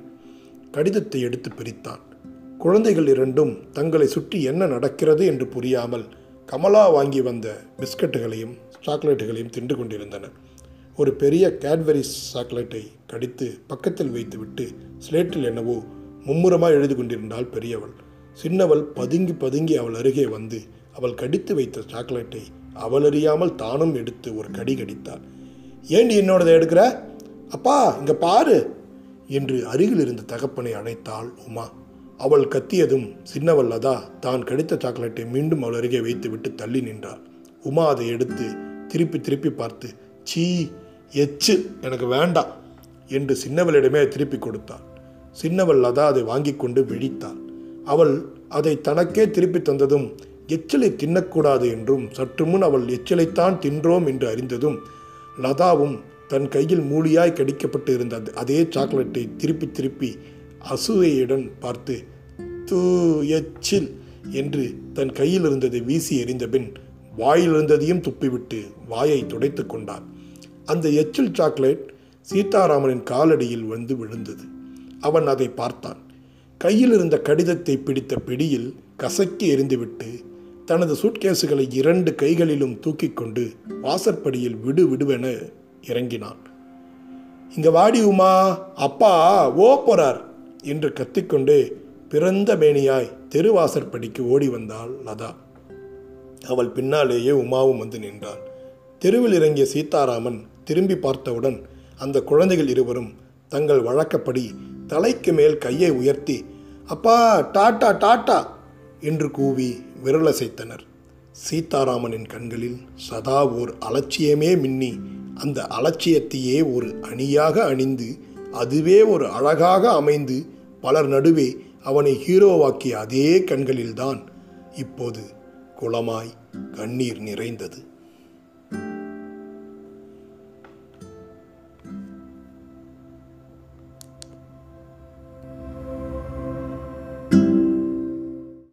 கடிதத்தை எடுத்து பிரித்தான். குழந்தைகள் 2ம் தங்களை சுற்றி என்ன நடக்கிறது என்று புரியாமல் கமலா வாங்கி வந்த பிஸ்கட்டுகளையும் சாக்லேட்டுகளையும் தின்று கொண்டிருந்தனர். ஒரு பெரிய கேட்பரி சாக்லேட்டை கடித்து பக்கத்தில் வைத்துவிட்டு ஸ்லேட்டில் என்னவோ மும்முரமாக எழுதி கொண்டிருந்தாள் பெரியவள். சின்னவள் பதுங்கி பதுங்கி அவள் அருகே வந்து அவள் கடித்து வைத்த சாக்லேட்டை அவளறியாமல் தானும் எடுத்து ஒரு கடி கடித்தாள். ஏண்டி என்னோடதை எடுக்கிற? அப்பா இங்கே பாரு என்று அருகில் இருந்த தகப்பனை அணைத்தாள் உமா. அவள் கத்தியதும் சின்னவள் அதா தான் கடித்த சாக்லேட்டை மீண்டும் அவள் அருகே வைத்துவிட்டு தள்ளி நின்றாள். உமா அதை எடுத்து திருப்பி திருப்பி பார்த்து சீ எச்சு எனக்கு வேண்டாம் என்று சின்னவளிடமே திருப்பி கொடுத்தாள். சின்னவள் அதா அதை வாங்கி கொண்டு விழித்தாள். அவள் அதை தனக்கே திருப்பி தந்ததும் எச்சலை தின்னக்கூடாது என்றும் சற்று முன் அவள் எச்சலைத்தான் தின்றோம் என்று அறிந்ததும் லதாவும் தன் கையில் மூலியாய் கடிக்கப்பட்டு இருந்த அதே சாக்லேட்டை திருப்பி திருப்பி அசூயையுடன் பார்த்து தூ எச்சில் என்று தன் கையில் இருந்ததை வீசி எறிந்த பின் வாயில் இருந்ததையும் துப்பிவிட்டு வாயை துடைத்து கொண்டார். அந்த எச்சில் சாக்லேட் சீதாராமனின் காலடியில் வந்து விழுந்தது. அவன் அதை பார்த்தான். கையில் இருந்த கடிதத்தை பிடித்த பிடியில் கசக்கி எறிந்துவிட்டு தனது சூட்கேஸுகளை 2 கைகளிலும் தூக்கி கொண்டு வாசற்படியில் விடு விடுவென இறங்கினான். இங்க வாடி உமா, அப்பா ஓ போறார் என்று கத்திக்கொண்டே பிறந்த மேனியாய் தெருவாசற்படிக்கு ஓடி வந்தாள் லதா. அவள் பின்னாலேயே உமாவும் வந்து நின்றாள். தெருவில் இறங்கிய சீதாராமன் திரும்பி பார்த்தவுடன் அந்த குழந்தைகள் இருவரும் தங்கள் வழக்கப்படி தலைக்கு மேல் கையை உயர்த்தி அப்பா டாட்டா டாட்டா என்று கூவி விரலசைத்தனர். சீதாராமனின் கண்களில் சதா ஓர் அலட்சியமே மின்னி அந்த அலட்சியத்தையே ஒரு அணியாக அணிந்து அதுவே ஒரு அழகாக அமைந்து பலர் நடுவே அவனை ஹீரோவாக்கிய அதே கண்களில்தான் இப்போது குளமாய் கண்ணீர் நிறைந்தது.